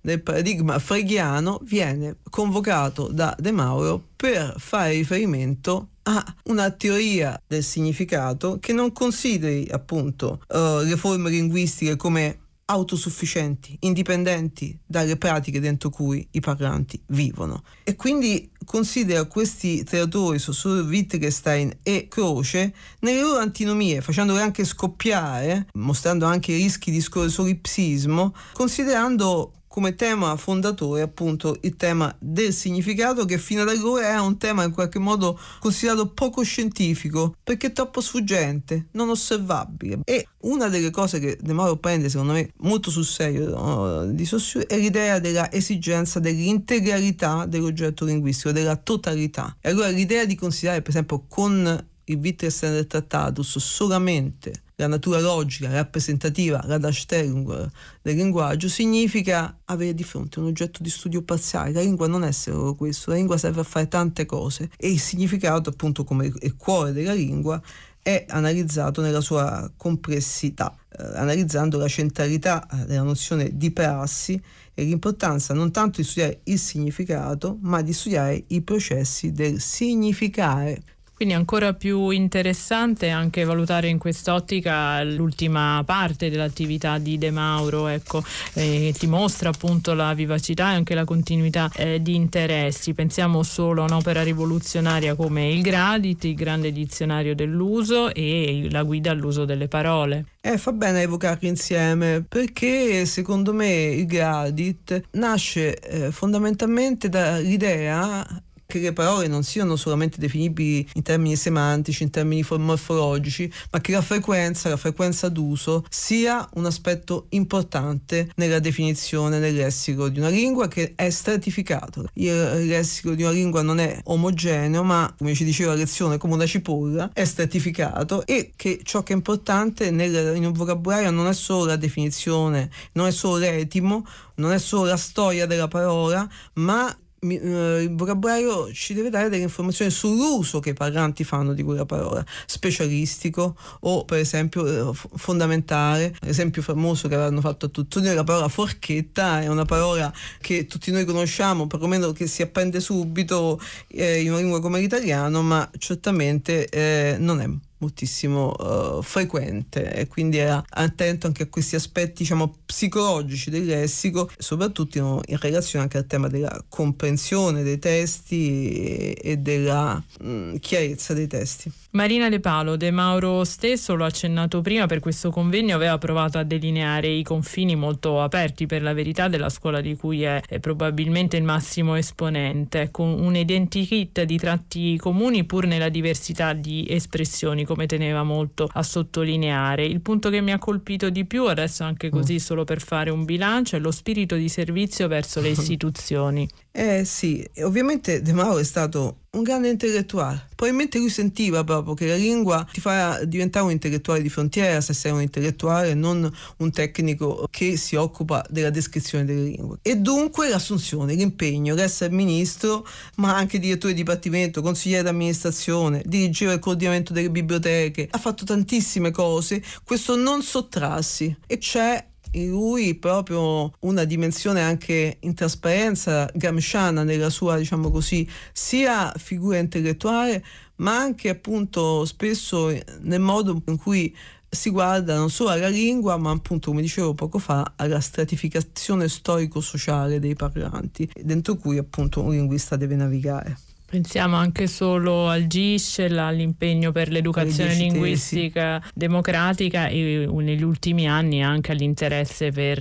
del paradigma freghiano, viene convocato da De Mauro per fare riferimento a una teoria del significato che non consideri appunto le forme linguistiche come autosufficienti, indipendenti dalle pratiche dentro cui i parlanti vivono, e quindi considera questi tre autori, Saussure, Wittgenstein e Croce, nelle loro antinomie, facendole anche scoppiare, mostrando anche i rischi di scolipsismo, considerando come tema fondatore appunto il tema del significato, che fino ad allora era un tema in qualche modo considerato poco scientifico perché troppo sfuggente, non osservabile. E una delle cose che De Mauro prende secondo me molto sul serio di Saussure è l'idea della esigenza dell'integralità dell'oggetto linguistico, della totalità. E allora l'idea di considerare per esempio con il Wittgenstein del Trattatus solamente la natura logica, rappresentativa, la Darstellung del linguaggio, significa avere di fronte un oggetto di studio parziale. La lingua non è solo questo, la lingua serve a fare tante cose, e il significato appunto come il cuore della lingua è analizzato nella sua complessità, analizzando la centralità della nozione di prassi e l'importanza non tanto di studiare il significato ma di studiare i processi del significare. Quindi ancora più interessante anche valutare in quest'ottica l'ultima parte dell'attività di De Mauro, ecco, ti mostra appunto la vivacità e anche la continuità di interessi. Pensiamo solo a un'opera rivoluzionaria come il GRADIT, il grande dizionario dell'uso e la guida all'uso delle parole. Fa bene a evocarli insieme, perché secondo me il GRADIT nasce fondamentalmente dall'idea che le parole non siano solamente definibili in termini semantici, in termini morfologici, ma che la frequenza d'uso sia un aspetto importante nella definizione del lessico di una lingua, che è stratificato. Il lessico di una lingua non è omogeneo, ma, come ci diceva la lezione, come una cipolla, è stratificato, e che ciò che è importante in un vocabolario non è solo la definizione, non è solo l'etimo, non è solo la storia della parola, ma il vocabolario ci deve dare delle informazioni sull'uso che i parlanti fanno di quella parola, specialistico o per esempio fondamentare. L'esempio famoso che avevano fatto a tutti è la parola forchetta, è una parola che tutti noi conosciamo, perlomeno che si apprende subito in una lingua come l'italiano, ma certamente non è moltissimo frequente, e quindi era attento anche a questi aspetti, diciamo, psicologici del lessico, soprattutto in relazione anche al tema della comprensione dei testi e della chiarezza dei testi. Marina De Palo, De Mauro stesso, l'ho accennato prima, per questo convegno aveva provato a delineare i confini molto aperti, per la verità, della scuola di cui è probabilmente il massimo esponente, con un identikit di tratti comuni pur nella diversità di espressioni, come teneva molto a sottolineare. Il punto che mi ha colpito di più, adesso anche così solo per fare un bilancio, è lo spirito di servizio verso le istituzioni. Sì, ovviamente De Mauro è stato un grande intellettuale. Probabilmente lui sentiva proprio che la lingua ti fa diventare un intellettuale di frontiera, se sei un intellettuale, non un tecnico che si occupa della descrizione delle lingue. E dunque l'assunzione, l'impegno, l'essere ministro, ma anche direttore di dipartimento, consigliere d'amministrazione, dirigeva il coordinamento delle biblioteche, ha fatto tantissime cose, questo non sottrarsi. E c'è in lui proprio una dimensione anche in trasparenza gramsciana nella sua, diciamo così, sia figura intellettuale, ma anche appunto spesso nel modo in cui si guarda non solo alla lingua, ma appunto, come dicevo poco fa, alla stratificazione storico-sociale dei parlanti, dentro cui appunto un linguista deve navigare. Pensiamo anche solo al GISL, all'impegno per l'educazione linguistica democratica, e negli ultimi anni anche all'interesse per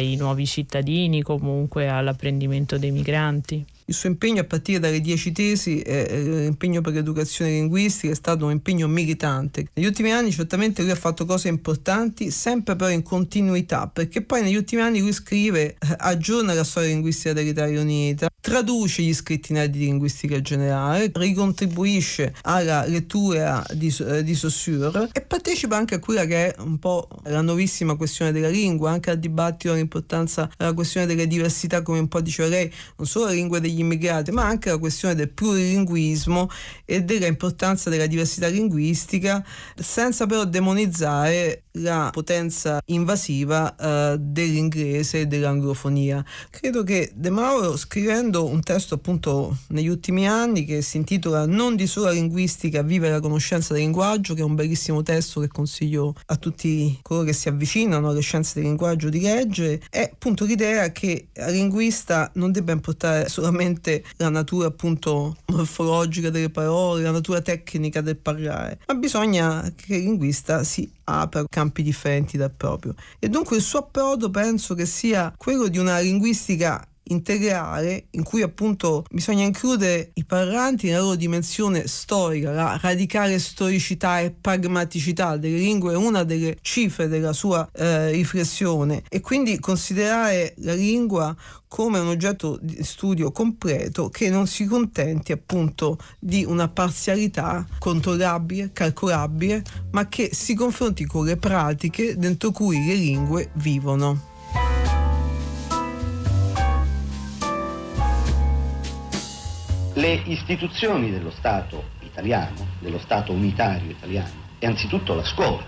i nuovi cittadini, comunque all'apprendimento dei migranti. Il suo impegno a partire dalle 10 tesi, l'impegno per l'educazione linguistica, è stato un impegno militante. Negli ultimi anni certamente lui ha fatto cose importanti, sempre però in continuità, perché poi negli ultimi anni lui scrive, aggiorna la storia linguistica dell'Italia Unita, traduce gli scritti inediti di linguistica generale, ricontribuisce alla lettura di Saussure e partecipa anche a quella che è un po' la nuovissima questione della lingua, anche al dibattito dell'importanza della questione delle diversità, come un po' diceva lei, non solo la lingua degli immigrati, ma anche la questione del plurilinguismo e della importanza della diversità linguistica, senza però demonizzare la potenza invasiva dell'inglese e dell'anglofonia. Credo che De Mauro, scrivendo un testo appunto negli ultimi anni che si intitola Non di sola linguistica, vive la conoscenza del linguaggio, che è un bellissimo testo che consiglio a tutti coloro che si avvicinano alle scienze del linguaggio di leggere, è appunto l'idea che al linguista non debba importare solamente la natura appunto morfologica delle parole, la natura tecnica del parlare, ma bisogna che il linguista si apra campi differenti dal proprio, e dunque il suo approdo penso che sia quello di una linguistica integrale, in cui appunto bisogna includere i parlanti nella loro dimensione storica. La radicale storicità e pragmaticità delle lingue è una delle cifre della sua riflessione, e quindi considerare la lingua come un oggetto di studio completo che non si contenti appunto di una parzialità controllabile, calcolabile, ma che si confronti con le pratiche dentro cui le lingue vivono. Le istituzioni dello Stato italiano, dello Stato unitario italiano, è anzitutto la scuola,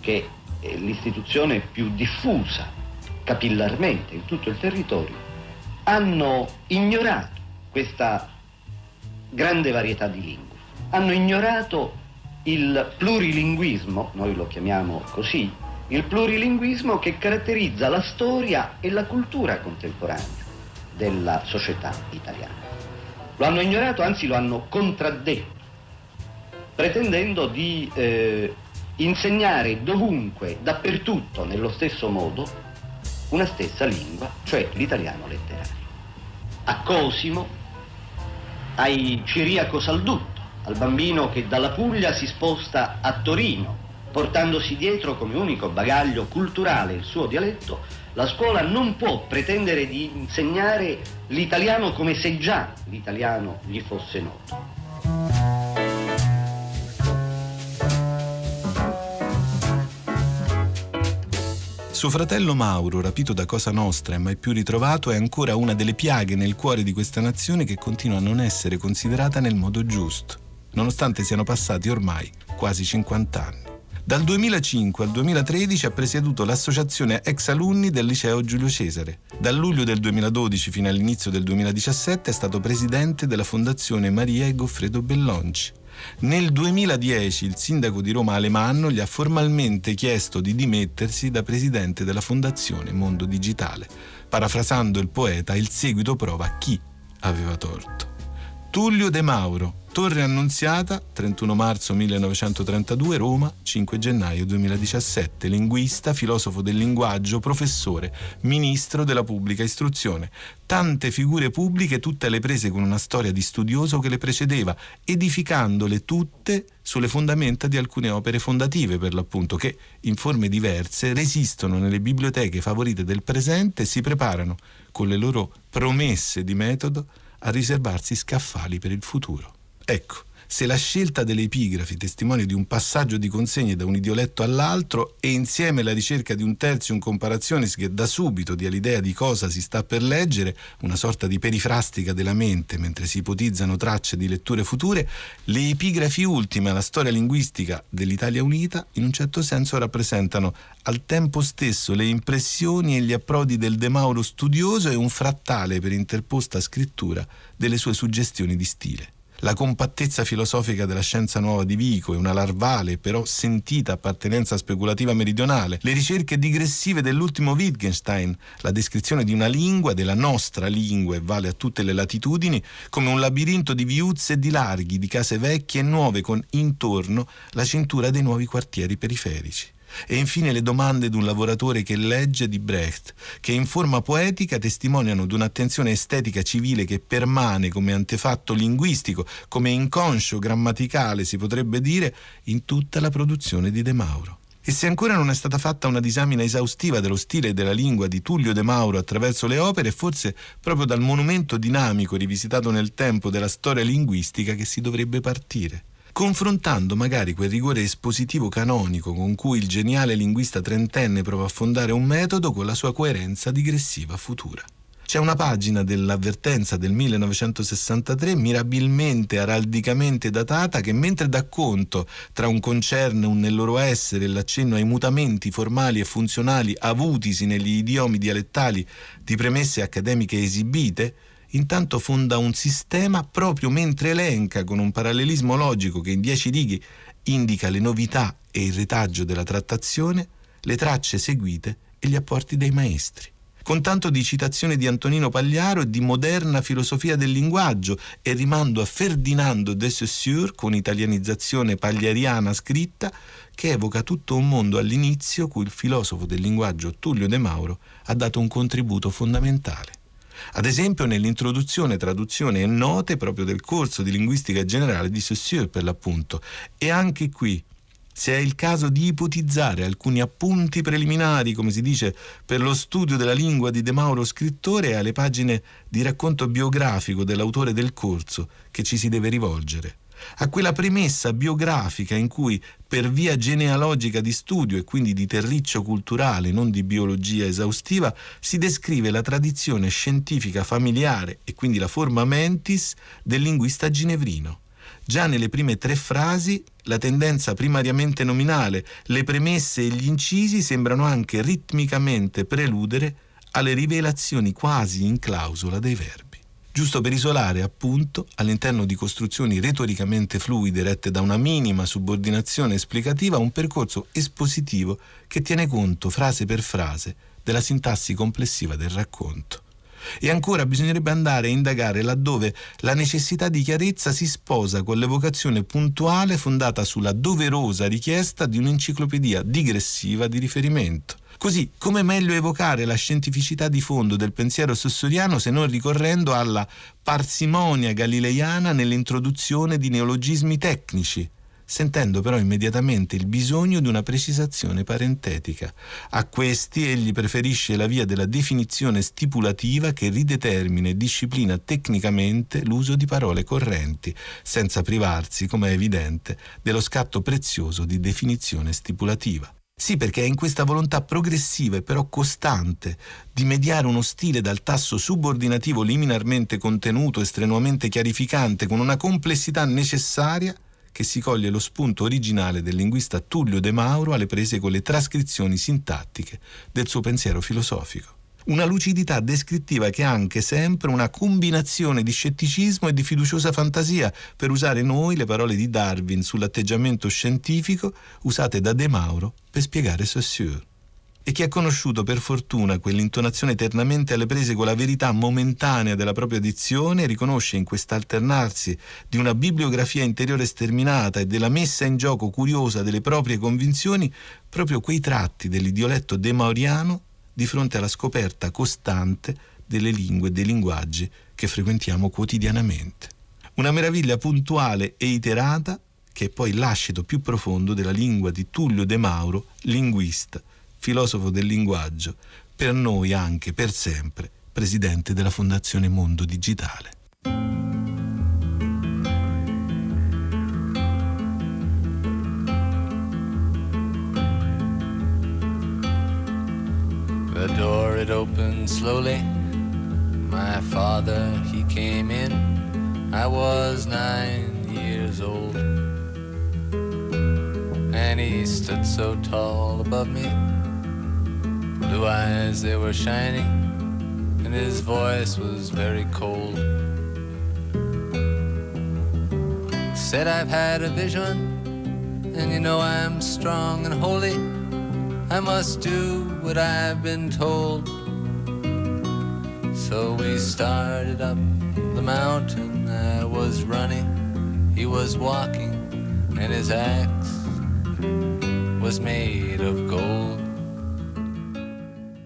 che è l'istituzione più diffusa capillarmente in tutto il territorio, hanno ignorato questa grande varietà di lingue, hanno ignorato il plurilinguismo, noi lo chiamiamo così, il plurilinguismo che caratterizza la storia e la cultura contemporanea della società italiana. Lo hanno ignorato, anzi lo hanno contraddetto, pretendendo di insegnare dovunque, dappertutto, nello stesso modo, una stessa lingua, cioè l'italiano letterario. A Cosimo, ai Ciriaco Saldutto, al bambino che dalla Puglia si sposta a Torino, portandosi dietro come unico bagaglio culturale il suo dialetto, la scuola non può pretendere di insegnare l'italiano come se già l'italiano gli fosse noto. Suo fratello Mauro, rapito da Cosa Nostra e mai più ritrovato, è ancora una delle piaghe nel cuore di questa nazione che continua a non essere considerata nel modo giusto, nonostante siano passati ormai quasi 50 anni. Dal 2005 al 2013 ha presieduto l'associazione ex alunni del liceo Giulio Cesare. Dal luglio del 2012 fino all'inizio del 2017 è stato presidente della Fondazione Maria e Goffredo Bellonci. Nel 2010 il sindaco di Roma Alemanno gli ha formalmente chiesto di dimettersi da presidente della Fondazione Mondo Digitale. Parafrasando il poeta, il seguito prova chi aveva torto. Tullio De Mauro, Torre Annunziata, 31 marzo 1932, Roma, 5 gennaio 2017, linguista, filosofo del linguaggio, professore, ministro della pubblica istruzione. Tante figure pubbliche, tutte alle prese con una storia di studioso che le precedeva, edificandole tutte sulle fondamenta di alcune opere fondative, per l'appunto, che, in forme diverse, resistono nelle biblioteche favorite del presente e si preparano, con le loro promesse di metodo, a riservarsi scaffali per il futuro. Ecco, se la scelta delle epigrafi testimonia di un passaggio di consegne da un idioletto all'altro e insieme la ricerca di un tertium comparationis che da subito dia l'idea di cosa si sta per leggere, una sorta di perifrastica della mente mentre si ipotizzano tracce di letture future, le epigrafi ultime alla storia linguistica dell'Italia unita in un certo senso rappresentano al tempo stesso le impressioni e gli approdi del De Mauro studioso e un frattale per interposta scrittura delle sue suggestioni di stile. La compattezza filosofica della scienza nuova di Vico e una larvale però sentita appartenenza speculativa meridionale, le ricerche digressive dell'ultimo Wittgenstein, la descrizione di una lingua, della nostra lingua e vale a tutte le latitudini, come un labirinto di viuzze e di larghi, di case vecchie e nuove con intorno la cintura dei nuovi quartieri periferici. E infine le domande d'un lavoratore che legge di Brecht, che in forma poetica testimoniano di un'attenzione estetica civile che permane come antefatto linguistico, come inconscio grammaticale si potrebbe dire, in tutta la produzione di De Mauro. E se ancora non è stata fatta una disamina esaustiva dello stile e della lingua di Tullio De Mauro attraverso le opere, forse proprio dal monumento dinamico rivisitato nel tempo della storia linguistica che si dovrebbe partire, confrontando magari quel rigore espositivo canonico con cui il geniale linguista trentenne prova a fondare un metodo con la sua coerenza digressiva futura. C'è una pagina dell'avvertenza del 1963, mirabilmente, araldicamente datata, che mentre dà conto tra un concerne, un nel loro essere e l'accenno ai mutamenti formali e funzionali avutisi negli idiomi dialettali di premesse accademiche esibite, intanto fonda un sistema proprio mentre elenca con un parallelismo logico che in 10 righe indica le novità e il retaggio della trattazione, le tracce seguite e gli apporti dei maestri. Con tanto di citazione di Antonino Pagliaro e di moderna filosofia del linguaggio e rimando a Ferdinand de Saussure con italianizzazione pagliariana scritta che evoca tutto un mondo all'inizio cui il filosofo del linguaggio Tullio De Mauro ha dato un contributo fondamentale. Ad esempio nell'introduzione, traduzione e note proprio del corso di linguistica generale di Saussure per l'appunto. E anche qui, se è il caso di ipotizzare alcuni appunti preliminari, come si dice, per lo studio della lingua di De Mauro scrittore, alle pagine di racconto biografico dell'autore del corso che ci si deve rivolgere. A quella premessa biografica in cui, per via genealogica di studio e quindi di terriccio culturale, non di biologia esaustiva, si descrive la tradizione scientifica familiare e quindi la forma mentis del linguista ginevrino. Già nelle prime 3 frasi, la tendenza primariamente nominale, le premesse e gli incisi sembrano anche ritmicamente preludere alle rivelazioni quasi in clausola dei verbi. Giusto per isolare, appunto, all'interno di costruzioni retoricamente fluide rette da una minima subordinazione esplicativa, un percorso espositivo che tiene conto, frase per frase, della sintassi complessiva del racconto. E ancora bisognerebbe andare a indagare laddove la necessità di chiarezza si sposa con l'evocazione puntuale fondata sulla doverosa richiesta di un'enciclopedia digressiva di riferimento. Così, come meglio evocare la scientificità di fondo del pensiero saussuriano se non ricorrendo alla parsimonia galileiana nell'introduzione di neologismi tecnici, sentendo però immediatamente il bisogno di una precisazione parentetica. A questi egli preferisce la via della definizione stipulativa che ridetermina e disciplina tecnicamente l'uso di parole correnti, senza privarsi, come è evidente, dello scatto prezioso di definizione stipulativa. Sì, perché è in questa volontà progressiva e però costante di mediare uno stile dal tasso subordinativo liminarmente contenuto e strenuamente chiarificante, con una complessità necessaria, che si coglie lo spunto originale del linguista Tullio De Mauro alle prese con le trascrizioni sintattiche del suo pensiero filosofico. Una lucidità descrittiva che ha anche sempre una combinazione di scetticismo e di fiduciosa fantasia, per usare noi le parole di Darwin sull'atteggiamento scientifico usate da De Mauro per spiegare Saussure. E chi ha conosciuto per fortuna quell'intonazione eternamente alle prese con la verità momentanea della propria dizione riconosce in quest'alternarsi di una bibliografia interiore sterminata e della messa in gioco curiosa delle proprie convinzioni proprio quei tratti dell'idioletto demauriano di fronte alla scoperta costante delle lingue e dei linguaggi che frequentiamo quotidianamente. Una meraviglia puntuale e iterata che è poi l'ascito più profondo della lingua di Tullio De Mauro, linguista, filosofo del linguaggio, per noi anche per sempre presidente della Fondazione Mondo Digitale. The door, it opened slowly. My father, he came in. I was 9 years old. And he stood so tall above me. Blue eyes, they were shining. And his voice was very cold. Said, I've had a vision. And you know I'm strong and holy. I must do what I've been told. So we started up the mountain. I was running, he was walking, and his axe was made of gold.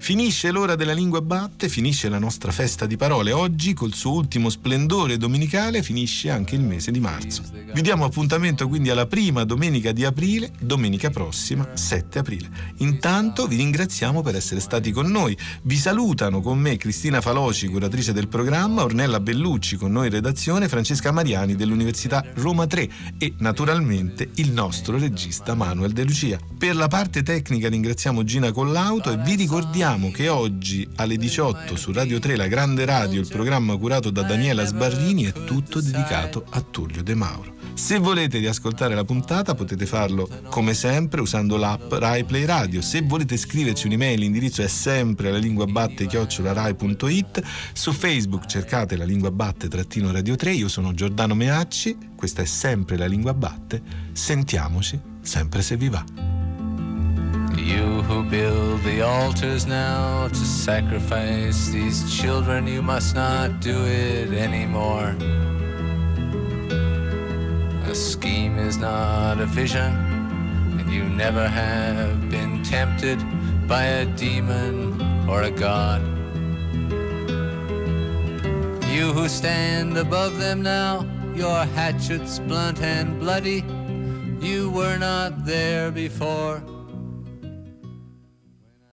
Finisce l'ora della lingua batte, finisce la nostra festa di parole. Oggi, col suo ultimo splendore domenicale, finisce anche il mese di marzo. Vi diamo appuntamento quindi alla prima domenica di aprile, domenica prossima, 7 aprile. Intanto vi ringraziamo per essere stati con noi. Vi salutano con me Cristina Faloci, curatrice del programma, Ornella Bellucci con noi in redazione, Francesca Mariani dell'Università Roma 3 e naturalmente il nostro regista Manuel De Lucia. Per la parte tecnica ringraziamo Gina Collauto e vi ricordiamo che oggi alle 18 su Radio 3, la grande radio, il programma curato da Daniela Sbarrini è tutto dedicato a Tullio De Mauro. Se volete riascoltare la puntata potete farlo come sempre usando l'app Rai Play Radio. Se volete scriverci un'email, l'indirizzo è sempre lalinguabatte@rai.it. Su Facebook cercate La Lingua Batte _radio3. Io sono Giordano Meacci, questa è sempre La Lingua Batte. Sentiamoci sempre se vi va. You who build the altars now to sacrifice these children, you must not do it anymore. A scheme is not a vision, and you never have been tempted by a demon or a god. You who stand above them now, your hatchets blunt and bloody, you were not there before.